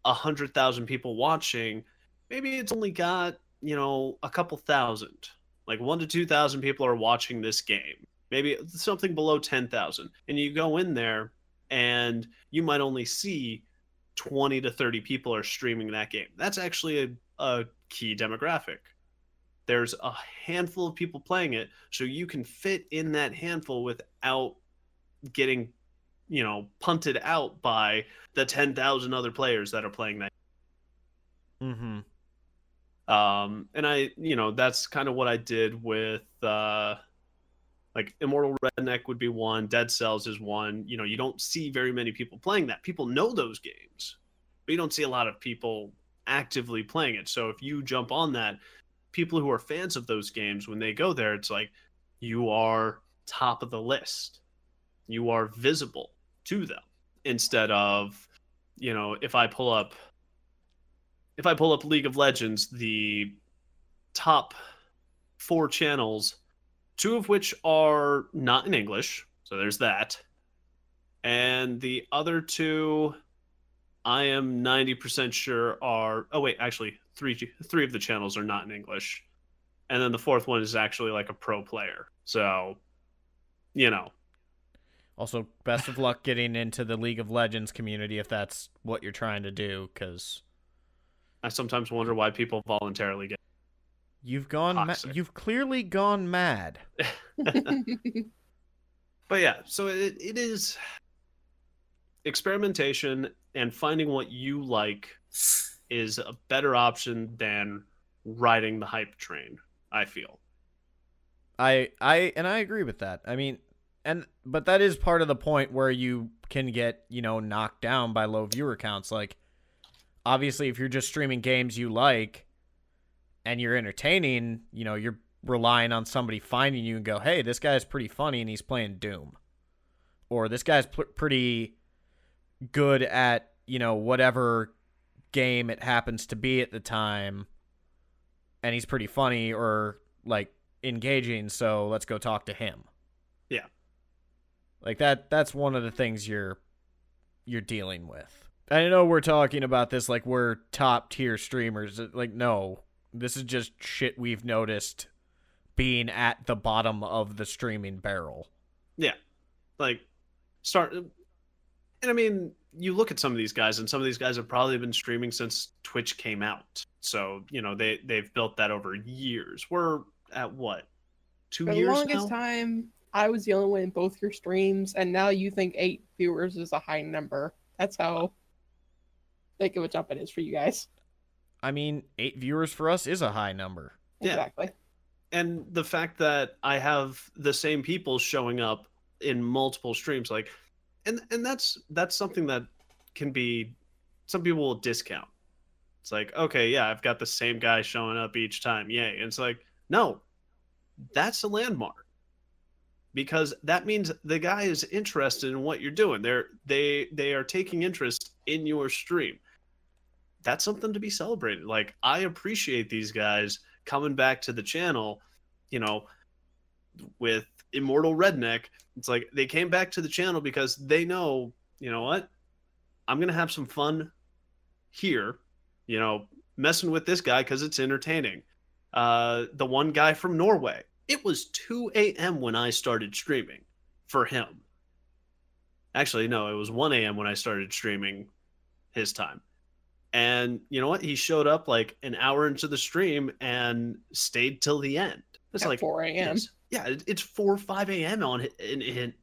100,000 people watching, maybe it's only got, you know, a couple thousand. Like 1,000 to 2,000 people are watching this game. Maybe something below 10,000. And you go in there and you might only see 20 to 30 people are streaming that game. That's actually a key demographic. There's a handful of people playing it, so you can fit in that handful without getting, you know, punted out by the 10,000 other players that are playing that. Mm-hmm. And I, you know, that's kind of what I did with... like Immortal Redneck would be one, Dead Cells is one. You know, you don't see very many people playing that. People know those games, but you don't see a lot of people actively playing it. So if you jump on that, people who are fans of those games, when they go there, it's like you are top of the list. you are visible to them instead of, you know, if I pull up League of Legends, the top 4 channels, 2 of which are not in English, so there's that. And the other 2, I am 90% sure are... Oh, wait, actually, three of the channels are not in English. And then the 4th one is actually like a pro player. So, you know. Also, best of luck getting into the League of Legends community if that's what you're trying to do, because... I sometimes wonder why people voluntarily get... You've clearly gone mad. But yeah, so it is... Experimentation and finding what you like is a better option than riding the hype train, I feel. I agree with that. I mean, but that is part of the point where you can get, you know, knocked down by low viewer counts. Like, obviously, if you're just streaming games you like and you're entertaining, you know, you're relying on somebody finding you and go, hey, this guy's pretty funny and he's playing Doom. Or this guy's pretty good at, you know, whatever game it happens to be at the time, and he's pretty funny or like engaging, so let's go talk to him. Yeah, like that's one of the things you're dealing with. I know we're talking about this like we're top tier streamers. Like, no, this is just shit we've noticed being at the bottom of the streaming barrel. Yeah, like And I mean, you look at some of these guys, and some of these guys have probably been streaming since Twitch came out. So, you know, they've built that over years. We're at what? 2 years now? For the longest time, I was the only one in both your streams, and now you think 8 viewers is a high number. That's how big of a jump it is for you guys. I mean, 8 viewers for us is a high number. Yeah. Exactly. And the fact that I have the same people showing up in multiple streams, like... And that's something that can be, some people will discount. It's like, okay, yeah, I've got the same guy showing up each time, yay. And it's like, no, that's a landmark, because that means the guy is interested in what you're doing. They are taking interest in your stream. That's something to be celebrated. Like, I appreciate these guys coming back to the channel, you know, with Immortal Redneck. It's like they came back to the channel because they know, you know what, I'm gonna have some fun here, you know, messing with this guy because it's entertaining. The one guy from Norway, it was 2 a.m. when I started streaming for him. Actually, no, it was 1 a.m. when I started streaming his time. And you know what? He showed up like an hour into the stream and stayed till the end. It's at like 4 a.m. Yeah, it's 4 or 5 a.m. on in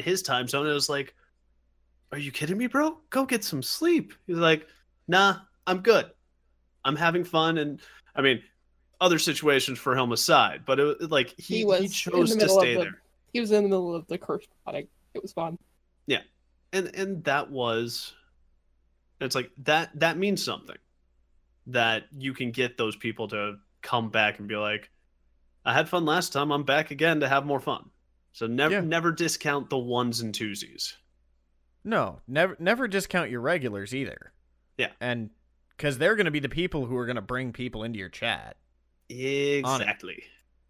his time zone. It was like, are you kidding me, bro? Go get some sleep. He's like, nah, I'm good. I'm having fun. And I mean, other situations for him aside, but it, like he chose to stay there. He was in the middle of the curse product. It was fun. Yeah, and that was. It's like that means something, that you can get those people to come back and be like, I had fun last time. I'm back again to have more fun. So never discount the ones and twosies. No, never discount your regulars either. Yeah. And because they're going to be the people who are going to bring people into your chat. Exactly.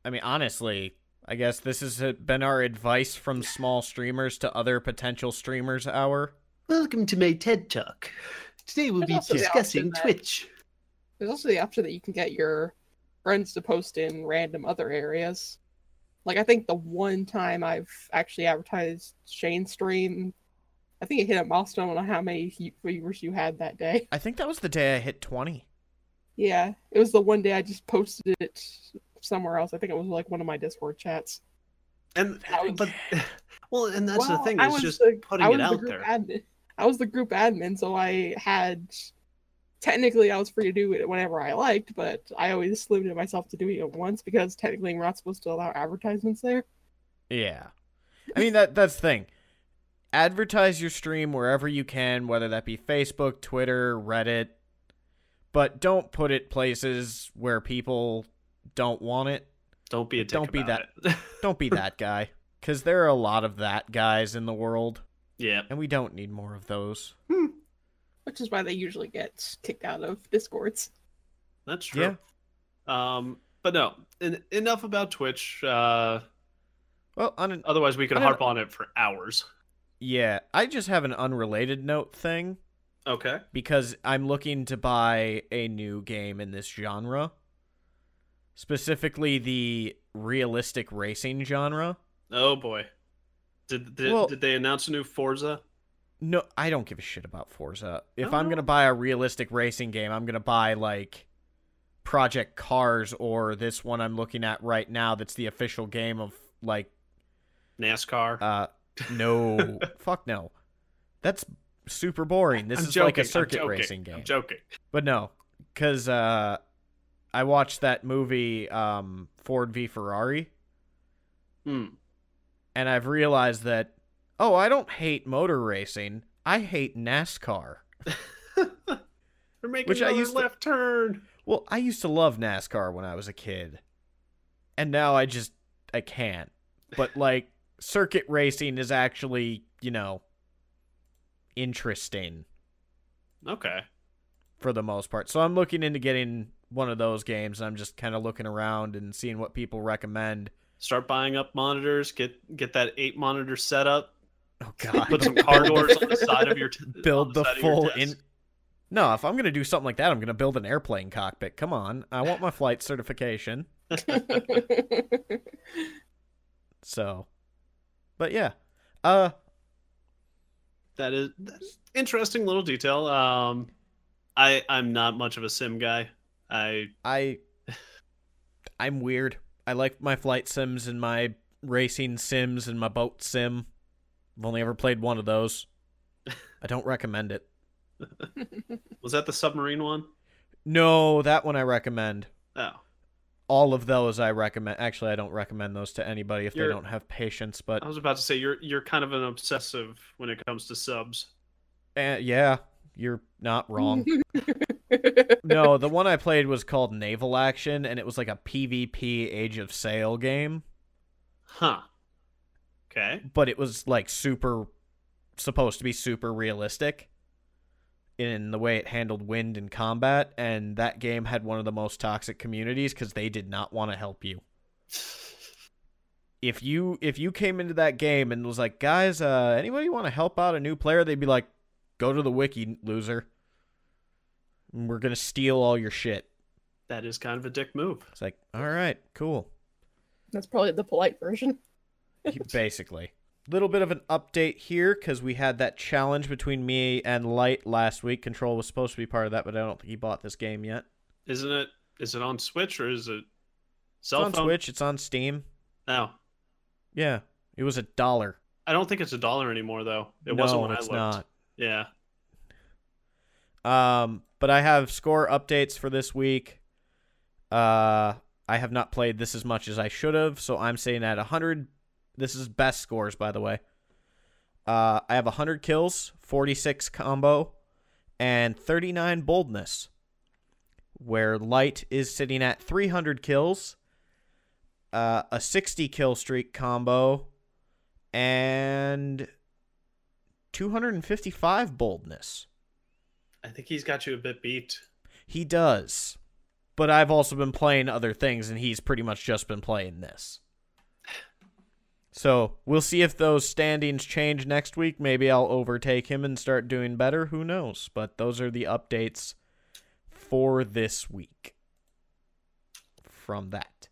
I mean, honestly, I guess this has been our advice from small streamers to other potential streamers hour. Welcome to my TED Talk. Today we'll be discussing Twitch. There's also the option that you can get your friends to post in random other areas. Like, I think the one time I've actually advertised Shane's stream, I think it hit a milestone on how many viewers you had that day. I think that was the day I hit 20. Yeah, it was the one day I just posted it somewhere else. I think it was like one of my Discord chats. And that's the thing, it's just putting it out there. I was the group admin, so I had... Technically, I was free to do it whenever I liked, but I always limited myself to doing it once because technically we're not supposed to allow advertisements there. Yeah. I mean, that's the thing. Advertise your stream wherever you can, whether that be Facebook, Twitter, Reddit, but don't put it places where people don't want it. Don't be a dick about it. Don't be that guy. Because there are a lot of that guys in the world. Yeah. And we don't need more of those. Hmm. Which is why they usually get kicked out of Discords. That's true. Yeah. But no, enough about Twitch. Well, otherwise we could harp on it for hours. Yeah, I just have an unrelated note thing. Okay. Because I'm looking to buy a new game in this genre. Specifically the realistic racing genre. Oh boy. Did they announce a new Forza? No, I don't give a shit about Forza. If I'm going to buy a realistic racing game, I'm going to buy like Project Cars or this one I'm looking at right now that's the official game of like NASCAR. No. Fuck no. That's super boring. This is joking, like a circuit racing game. I'm joking. But no, because I watched that movie Ford v Ferrari. Hmm. And I've realized that, oh, I don't hate motor racing. I hate NASCAR. They're making another left turn. Well, I used to love NASCAR when I was a kid. And now I can't. But, like, circuit racing is actually, you know, interesting. Okay. For the most part. So I'm looking into getting one of those games. I'm just kind of looking around and seeing what people recommend. Start buying up monitors. Get that 8-monitor setup. Oh God! Put some car doors on the side of your build the full in. No, if I'm gonna do something like that, I'm gonna build an airplane cockpit. Come on, I want my flight certification. So, but yeah, that is interesting little detail. I'm not much of a sim guy. I'm weird. I like my flight sims and my racing sims and my boat sim. I've only ever played one of those. I don't recommend it. Was that the submarine one? No, that one I recommend. Oh. All of those I recommend. Actually, I don't recommend those to anybody if they don't have patience. But I was about to say, you're kind of an obsessive when it comes to subs. Yeah, you're not wrong. No, the one I played was called Naval Action, and it was like a PvP Age of Sail game. Huh. Okay. But it was like supposed to be super realistic in the way it handled wind and combat, and that game had one of the most toxic communities because they did not want to help you. If you came into that game and was like, guys, anybody want to help out a new player? They'd be like, go to the wiki, loser. We're going to steal all your shit. That is kind of a dick move. It's like, all right, cool. That's probably the polite version. Basically. Little bit of an update here, because we had that challenge between me and Light last week. Control was supposed to be part of that, but I don't think he bought this game yet. Isn't it? Is it on Switch, or is it cell phone? It's on Switch. It's on Steam. Oh. Yeah. It was $1. I don't think it's $1 anymore, though. It wasn't when I looked. No, it's not. Yeah. But I have score updates for this week. I have not played this as much as I should have, so I'm saying at 100. This is best scores, by the way. I have 100 kills, 46 combo, and 39 boldness, where Light is sitting at 300 kills, a 60 kill streak combo, and 255 boldness. I think he's got you a bit beat. He does. But I've also been playing other things, and he's pretty much just been playing this. So we'll see if those standings change next week. Maybe I'll overtake him and start doing better. Who knows? But those are the updates for this week from that.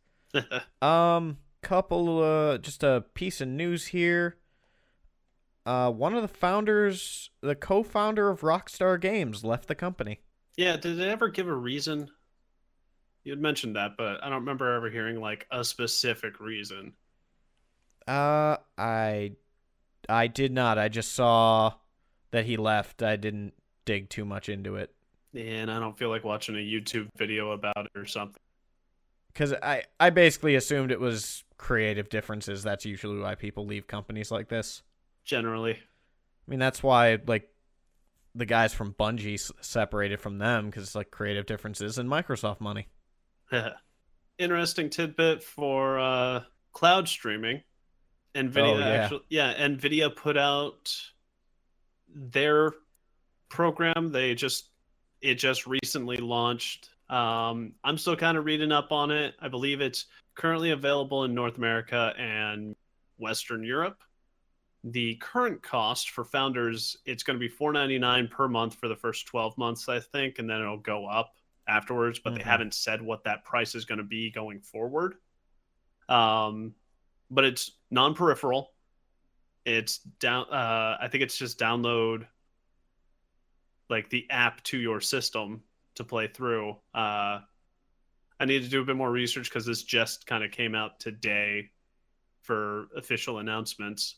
Just a piece of news here. One of the founders, the co-founder of Rockstar Games, left the company. Yeah, did it ever give a reason? You had mentioned that, but I don't remember ever hearing, like, a specific reason. I did not. I just saw that he left. I didn't dig too much into it. And I don't feel like watching a YouTube video about it or something. Because I basically assumed it was creative differences. That's usually why people leave companies like this. Generally. I mean, that's why, like, the guys from Bungie separated from them, because it's like creative differences and Microsoft money. Interesting tidbit for cloud streaming. NVIDIA, NVIDIA put out their program. It just recently launched. I'm still kind of reading up on it. I believe it's currently available in North America and Western Europe. The current cost for founders, it's going to be $4.99 per month for the first 12 months, I think, and then it'll go up afterwards, but they haven't said what that price is going to be going forward. But it's non-peripheral. It's down. I think it's just download like the app to your system to play through. I need to do a bit more research because this just kind of came out today for official announcements.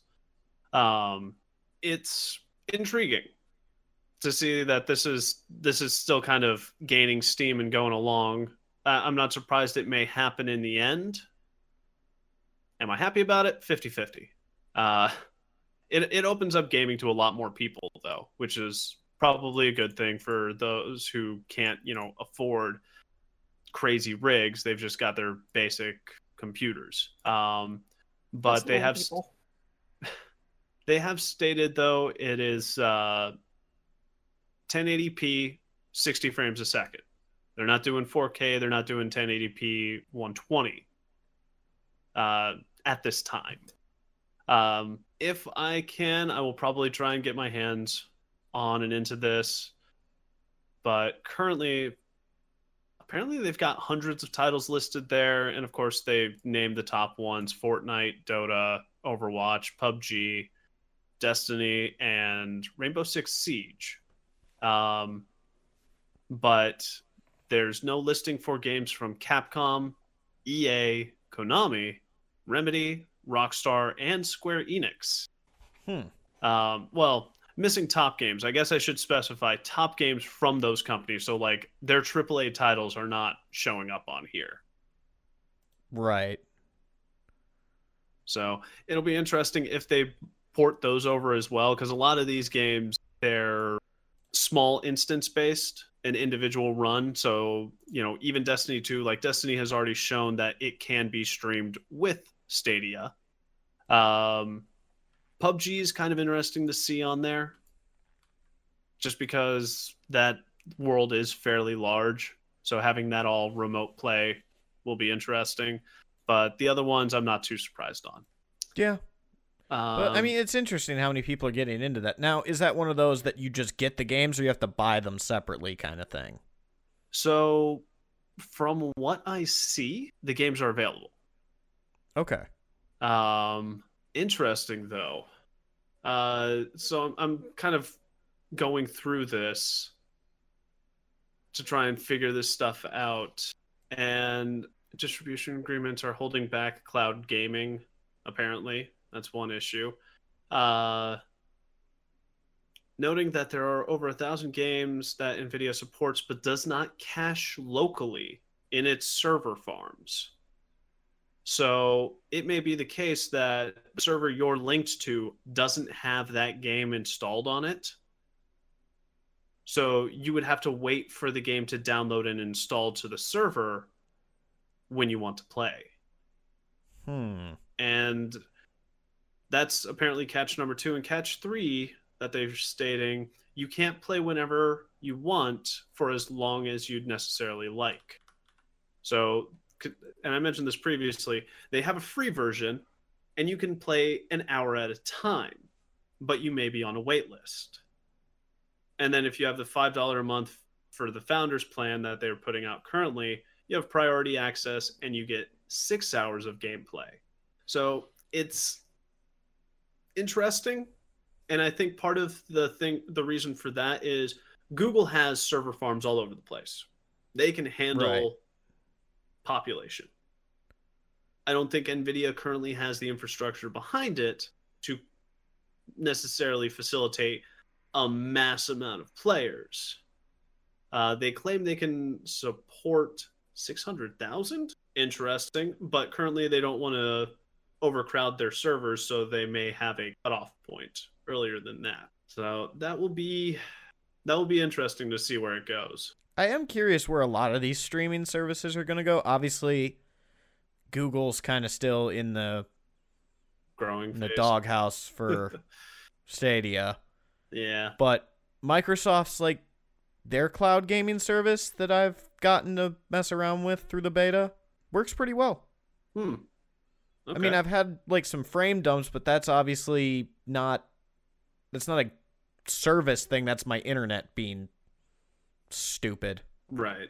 It's intriguing to see that this is still kind of gaining steam and going along. I'm not surprised it may happen in the end. Am I happy about it? 50-50. It opens up gaming to a lot more people, though, which is probably a good thing for those who can't, afford crazy rigs. They've just got their basic computers. But they have stated, though, it is 1080p, 60 frames a second. They're not doing 4K. They're not doing 1080p, 120. At this time. If I can, I will probably try and get my hands on and into this. But currently, apparently they've got hundreds of titles listed there. And of course, they've named the top ones: Fortnite, Dota, Overwatch, PUBG, Destiny, and Rainbow Six Siege. But there's no listing for games from Capcom, EA, Konami, Remedy, Rockstar, and Square Enix. Well, missing top games. I guess I should specify top games from those companies. So, like, their AAA titles are not showing up on here. Right. So, it'll be interesting if they port those over as well, because a lot of these games, they're small instance-based, an individual run. So, even Destiny 2, like Destiny has already shown that it can be streamed with Stadia. PUBG is kind of interesting to see on there just because that world is fairly large. So having that all remote play will be interesting, but the other ones I'm not too surprised on. Yeah. But, it's interesting how many people are getting into that. Now, is that one of those that you just get the games or you have to buy them separately kind of thing? So, from what I see, the games are available. Okay. Interesting, though. So, I'm kind of going through this to try and figure this stuff out. And distribution agreements are holding back cloud gaming, apparently. That's one issue. Noting that there are over 1,000 games that NVIDIA supports but does not cache locally in its server farms. So it may be the case that the server you're linked to doesn't have that game installed on it. So you would have to wait for the game to download and install to the server when you want to play. And that's apparently catch number 2 and catch 3 that they're stating. You can't play whenever you want for as long as you'd necessarily like. So, and I mentioned this previously, they have a free version and you can play an hour at a time, but you may be on a wait list. And then if you have the $5 a month for the founders plan that they're putting out currently, you have priority access and you get 6 hours of gameplay. So it's interesting, and I think part of the reason for that is Google has server farms all over the place. They can handle population. I don't think NVIDIA currently has the infrastructure behind it to necessarily facilitate a mass amount of players. They claim they can support 600,000. Interesting, but currently they don't want to overcrowd their servers, so they may have a cutoff point earlier than that. So that will be interesting to see where it goes. I am curious where a lot of these streaming services are going to go. Obviously, Google's kind of still in the growing phase. The doghouse for Stadia. Yeah. But Microsoft's, like, their cloud gaming service that I've gotten to mess around with through the beta works pretty well. Hmm. Okay. I mean, I've had, like, some frame dumps, but that's obviously not... That's not a service thing. That's my internet being stupid. Right.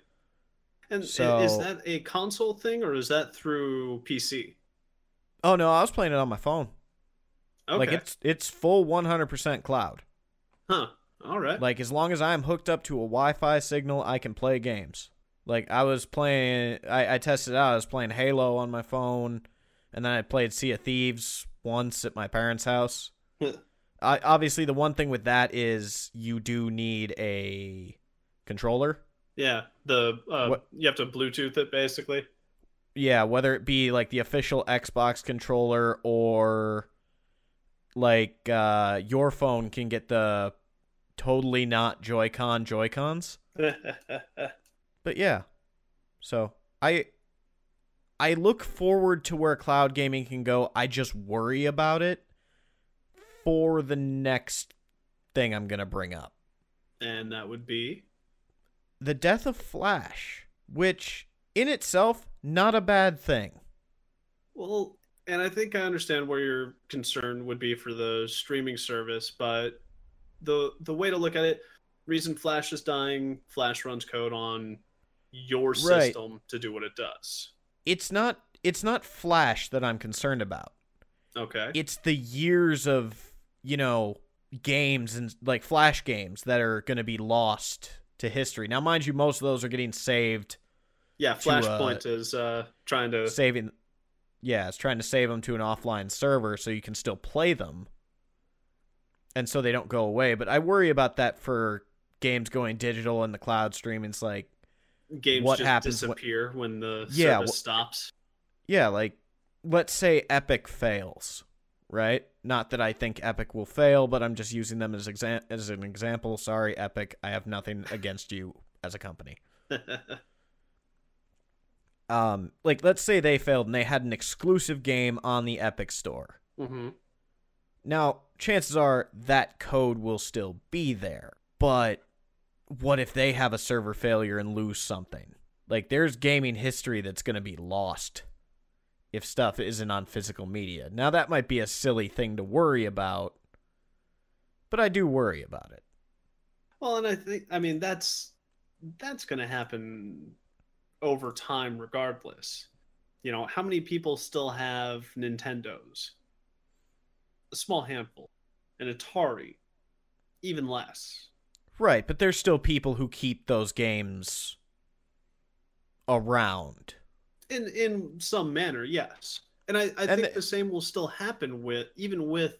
And so, is that a console thing, or is that through PC? Oh, no, I was playing it on my phone. Okay. Like, it's full 100% cloud. Huh. All right. Like, as long as I'm hooked up to a Wi-Fi signal, I can play games. Like, I was playing... I tested it out. I was playing Halo on my phone, and then I played Sea of Thieves once at my parents' house. Obviously, the one thing with that is you do need a controller. Yeah, the you have to Bluetooth it, basically. Yeah, whether it be, like, the official Xbox controller or, like, your phone can get the totally not Joy-Con Joy-Cons. But, yeah. So, I look forward to where cloud gaming can go. I just worry about it for the next thing I'm going to bring up. And that would be? The death of Flash, which in itself, not a bad thing. Well, and I think I understand where your concern would be for the streaming service, but the way to look at it, reason Flash is dying, Flash runs code on your system to do what it does. It's not Flash that I'm concerned about. Okay. It's the years of, you know, games and, like, Flash games that are going to be lost to history. Now, mind you, most of those are getting saved. Yeah, Flashpoint is trying to... Yeah, it's trying to save them to an offline server so you can still play them. And so they don't go away. But I worry about that for games going digital and the cloud stream. It's like... Games what just happens disappear when the service stops. Yeah, like, let's say Epic fails, right? Not that I think Epic will fail, but I'm just using them as an example. Sorry, Epic, I have nothing against you as a company. Like, let's say they failed and they had an exclusive game on the Epic Store. Mm-hmm. Now, chances are that code will still be there, but... What if they have a server failure and lose something? Like, there's gaming history that's going to be lost if stuff isn't on physical media. Now, that might be a silly thing to worry about, but I do worry about it. Well, and I think, I mean, that's going to happen over time regardless. You know, how many people still have Nintendos? A small handful. An Atari. Even less. Right, but there's still people who keep those games around. In some manner, yes. And I think the same will still happen with, even with,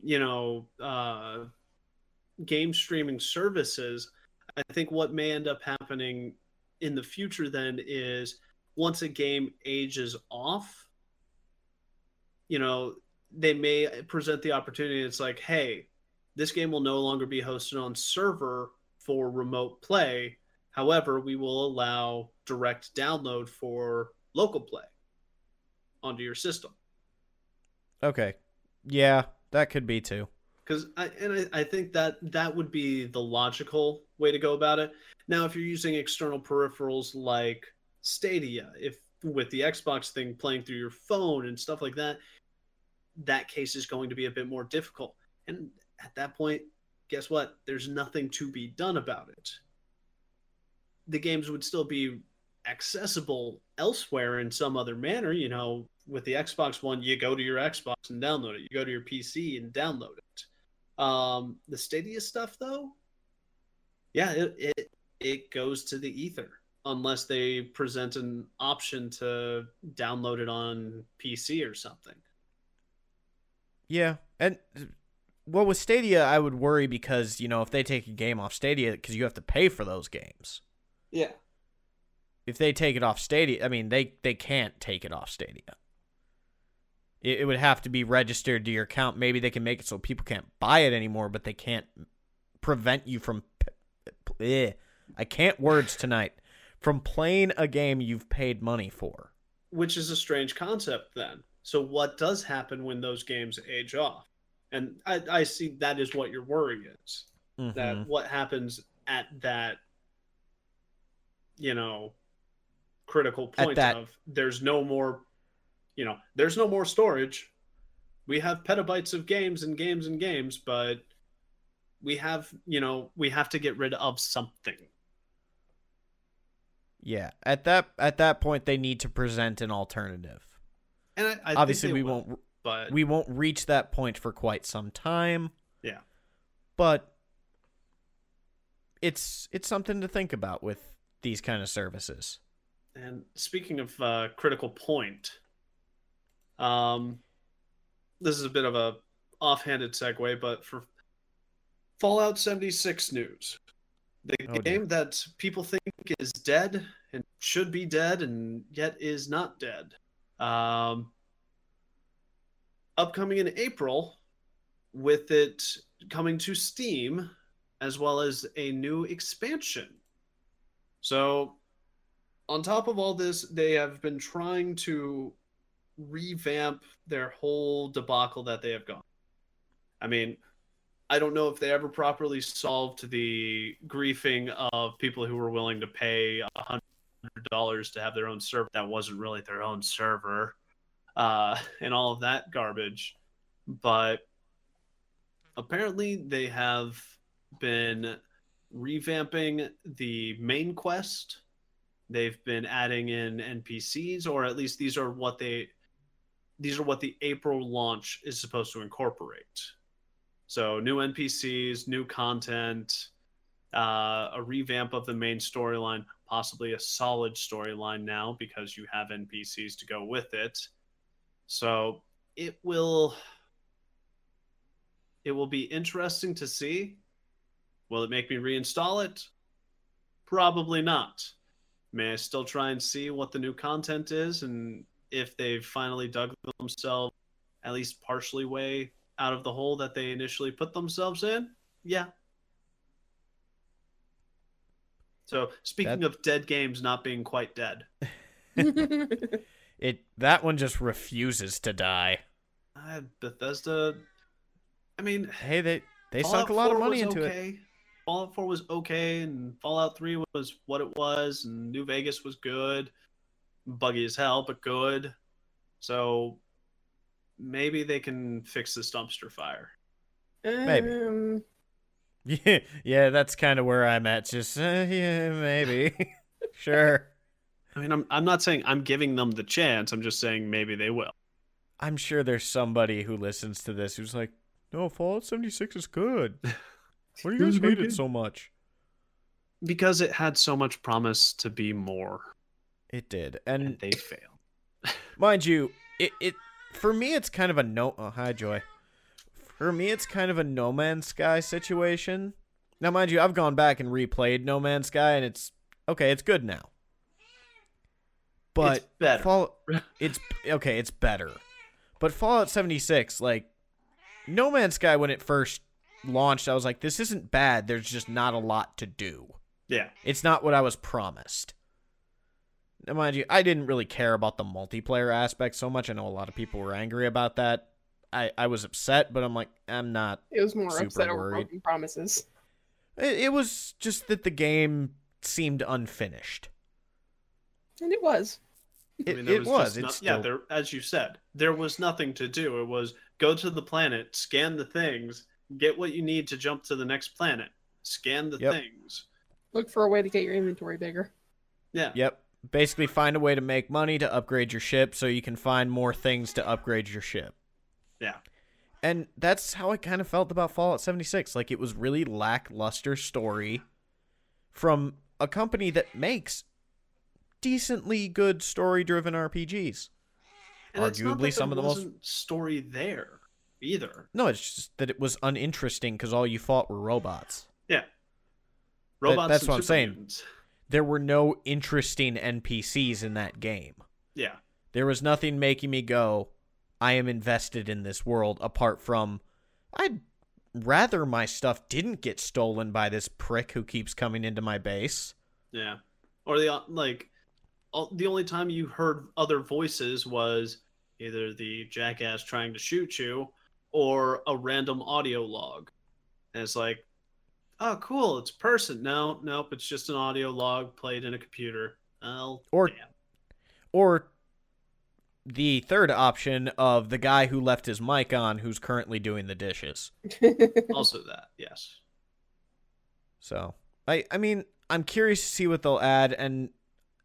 you know, game streaming services. I think what may end up happening in the future then is once a game ages off, you know, they may present the opportunity. It's like, hey, this game will no longer be hosted on server for remote play. However, we will allow direct download for local play onto your system. Okay. Yeah, that could be too. Because I think that would be the logical way to go about it. Now, if you're using external peripherals like Stadia, if with the Xbox thing playing through your phone and stuff like that, that case is going to be a bit more difficult. And at that point, guess what? There's nothing to be done about it. The games would still be accessible elsewhere in some other manner. You know, with the Xbox One, you go to your Xbox and download it. You go to your PC and download it. The Stadia stuff, though, yeah, it goes to the ether unless they present an option to download it on PC or something. Yeah, and... Well, with Stadia, I would worry because, you know, if they take a game off Stadia, because you have to pay for those games. Yeah. If they take it off Stadia, I mean, they can't take it off Stadia. It would have to be registered to your account. Maybe they can make it so people can't buy it anymore, but they can't prevent you from... I can't words tonight. From playing a game you've paid money for. Which is a strange concept, then. So what does happen when those games age off? And I see that is what your worry is. Mm-hmm. That what happens at that, you know, critical point of there's no more, you know, there's no more storage. We have petabytes of games and games and games, but we have, you know, we have to get rid of something. Yeah, at that point, they need to present an alternative. And I obviously we won't, but we won't reach that point for quite some time. Yeah, but it's something to think about with these kind of services. And speaking of critical point, this is a bit of a offhanded segue, but for Fallout 76 news. The game that people think is dead and should be dead and yet is not dead. Upcoming in April, with it coming to Steam, as well as a new expansion. So, on top of all this, they have been trying to revamp their whole debacle that they have gone. I mean, I don't know if they ever properly solved the griefing of people who were willing to pay $100 to have their own server that wasn't really their own server, and all of that garbage. But apparently they have been revamping the main quest. They've been adding in NPCs, or at least these are what the April launch is supposed to incorporate. So new NPCs, new content, a revamp of the main storyline, possibly a solid storyline now because you have NPCs to go with it. So it will be interesting to see. Will it make me reinstall it? Probably not. May I still try and see what the new content is and if they've finally dug themselves at least partially way out of the hole that they initially put themselves in? Yeah. So, speaking of dead games not being quite dead. That one just refuses to die. Bethesda, I mean... Hey, they sunk a lot of money into it. Fallout 4 was okay, and Fallout 3 was what it was, and New Vegas was good. Buggy as hell, but good. So... maybe they can fix this dumpster fire. Maybe. Yeah, that's kind of where I'm at. Just, yeah, maybe. Sure. I mean, I'm not saying I'm giving them the chance. I'm just saying maybe they will. I'm sure there's somebody who listens to this who's like, no, Fallout 76 is good. Why do you guys hate it so much? Because it had so much promise to be more. It did. And they failed. Mind you, for me, it's kind of a no... Oh, hi, Joy. For me, it's kind of a No Man's Sky situation. Now, mind you, I've gone back and replayed No Man's Sky, and it's... okay, it's good now. But... it's better. Okay, it's better. But Fallout 76, like... No Man's Sky, when it first launched, I was like, this isn't bad. There's just not a lot to do. Yeah. It's not what I was promised. Now, mind you, I didn't really care about the multiplayer aspect so much. I know a lot of people were angry about that. I was upset, but I'm like, I'm not. It was more super upset over broken promises. It was just that the game seemed unfinished, and it was. It was. There, as you said, there was nothing to do. It was go to the planet, scan the things, get what you need to jump to the next planet, scan the things, look for a way to get your inventory bigger. Yeah. Yep. Basically find a way to make money to upgrade your ship so you can find more things to upgrade your ship. Yeah. And that's how I kind of felt about Fallout 76. Like, it was really lackluster story from a company that makes decently good story-driven RPGs. And arguably some of the most... story there, either. No, it's just that it was uninteresting because all you fought were robots. Yeah. Robots that's what I'm saying. Mutants. There were no interesting NPCs in that game. Yeah. There was nothing making me go, I am invested in this world, apart from, I'd rather my stuff didn't get stolen by this prick who keeps coming into my base. Yeah. Or the only time you heard other voices was, either the jackass trying to shoot you or a random audio log. And it's like, oh, cool, it's a person. No, nope, it's just an audio log played in a computer. Oh, or the third option of the guy who left his mic on who's currently doing the dishes. Also that, yes. So, I mean, I'm curious to see what they'll add, and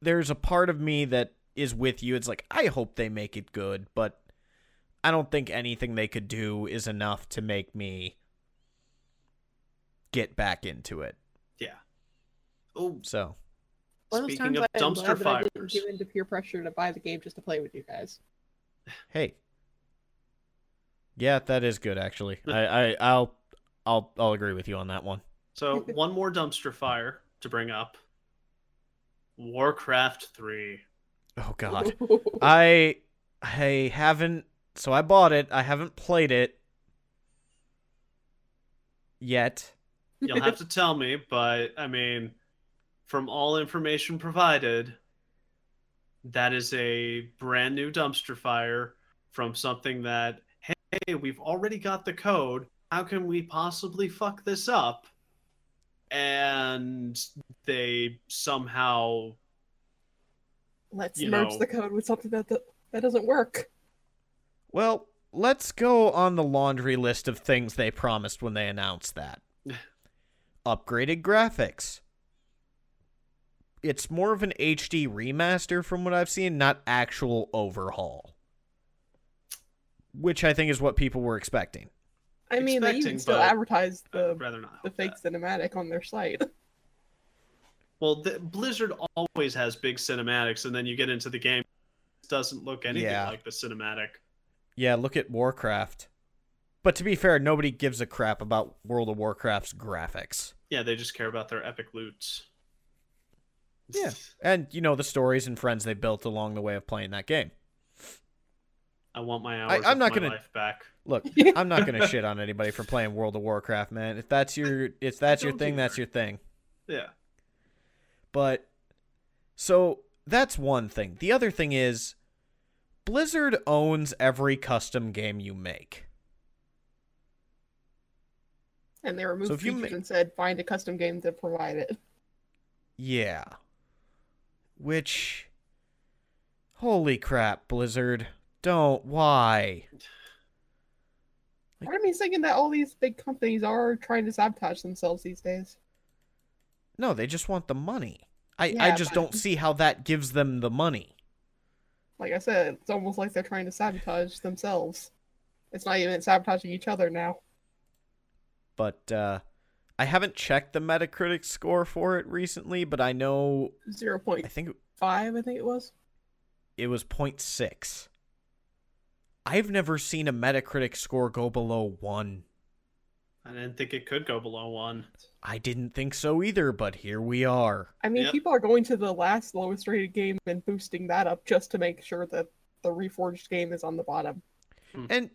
there's a part of me that is with you. It's like, I hope they make it good, but I don't think anything they could do is enough to make me get back into it. Yeah. Oh, so... Speaking of dumpster fires, I didn't give in to peer pressure to buy the game just to play with you guys. Hey, yeah, that is good actually. I'll agree with you on that one. So one more dumpster fire to bring up: Warcraft 3. Oh God, I haven't. So I bought it. I haven't played it yet. You'll have to tell me, but I mean, from all information provided, that is a brand new dumpster fire from something that, hey, we've already got the code. How can we possibly fuck this up? And they somehow... Let's merge the code with something that doesn't work. Well, let's go on the laundry list of things they promised when they announced that. Upgraded graphics. It's more of an HD remaster from what I've seen, not actual overhaul, which I think is what people were expecting. I mean, they even still advertised the fake cinematic on their site. Well, Blizzard always has big cinematics, and then you get into the game, it doesn't look anything like the cinematic. Yeah, look at Warcraft. But to be fair, nobody gives a crap about World of Warcraft's graphics. Yeah, they just care about their epic loots. Yeah, and, you know, the stories and friends they built along the way of playing that game. I want my hours of my life back. Look, I'm not going to shit on anybody for playing World of Warcraft, man. If that's your thing, that's your thing. Yeah. But, so, that's one thing. The other thing is, Blizzard owns every custom game you make. And they removed features and said, find a custom game to provide it. Yeah. Which, holy crap, Blizzard. Why? Like, part of me is thinking that all these big companies are trying to sabotage themselves these days. No, they just want the money. I just don't see how that gives them the money. Like I said, it's almost like they're trying to sabotage themselves. It's not even sabotaging each other now. But, I haven't checked the Metacritic score for it recently, but I know 0.5. I think it was. It was 0.6. I've never seen a Metacritic score go below 1. I didn't think it could go below 1. I didn't think so either, but here we are. I mean, people are going to the last lowest rated game and boosting that up just to make sure that the reforged game is on the bottom. And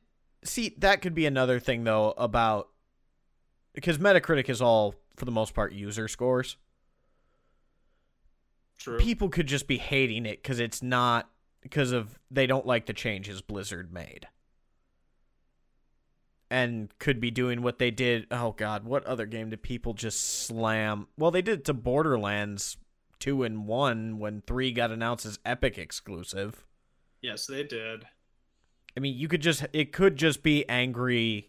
see, that could be another thing though about. Because Metacritic is all, for the most part, user scores. True. People could just be hating it because it's not... Because of they don't like the changes Blizzard made. And could be doing what they did... Oh, God. What other game did people just slam? Well, they did it to Borderlands 2 and 1 when 3 got announced as Epic exclusive. Yes, they did. I mean, you could just... It could just be angry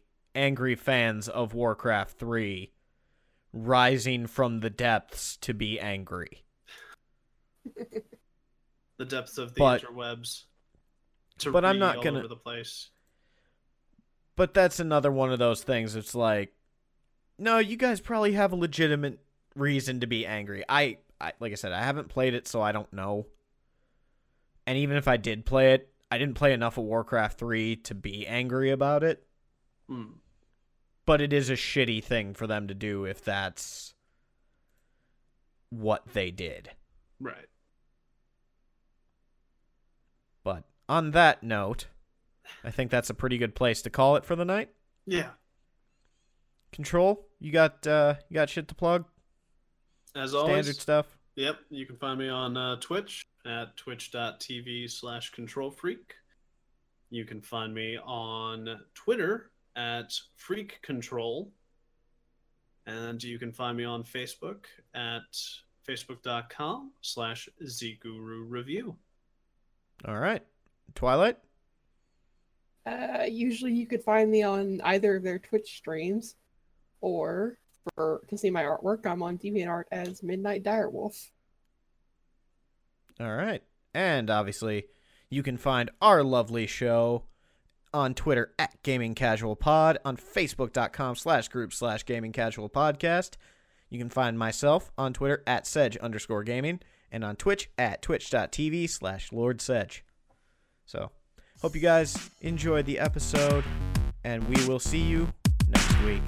fans of Warcraft 3 rising from the depths to be angry. The depths of the interwebs. But I'm not going to... the place. But that's another one of those things. It's like, no, you guys probably have a legitimate reason to be angry. I like I said, I haven't played it, so I don't know. And even if I did play it, I didn't play enough of Warcraft 3 to be angry about it. But it is a shitty thing for them to do if that's what they did. Right. But on that note, I think that's a pretty good place to call it for the night. Yeah. Control, you got shit to plug? As always. Standard stuff. Yep. You can find me on Twitch at twitch.tv/controlfreak. You can find me on Twitter at Freak Control. And you can find me on Facebook at facebook.com/ZGuruReview. All right. Twilight? Usually you could find me on either of their Twitch streams, or to see my artwork, I'm on DeviantArt as Midnight Direwolf. All right. And obviously, you can find our lovely show on Twitter at Gaming Casual Pod, on Facebook.com/group/Gaming Casual Podcast. You can find myself on Twitter at Sedge_gaming, and on Twitch at twitch.tv/LordSedge. So, hope you guys enjoyed the episode, and we will see you next week.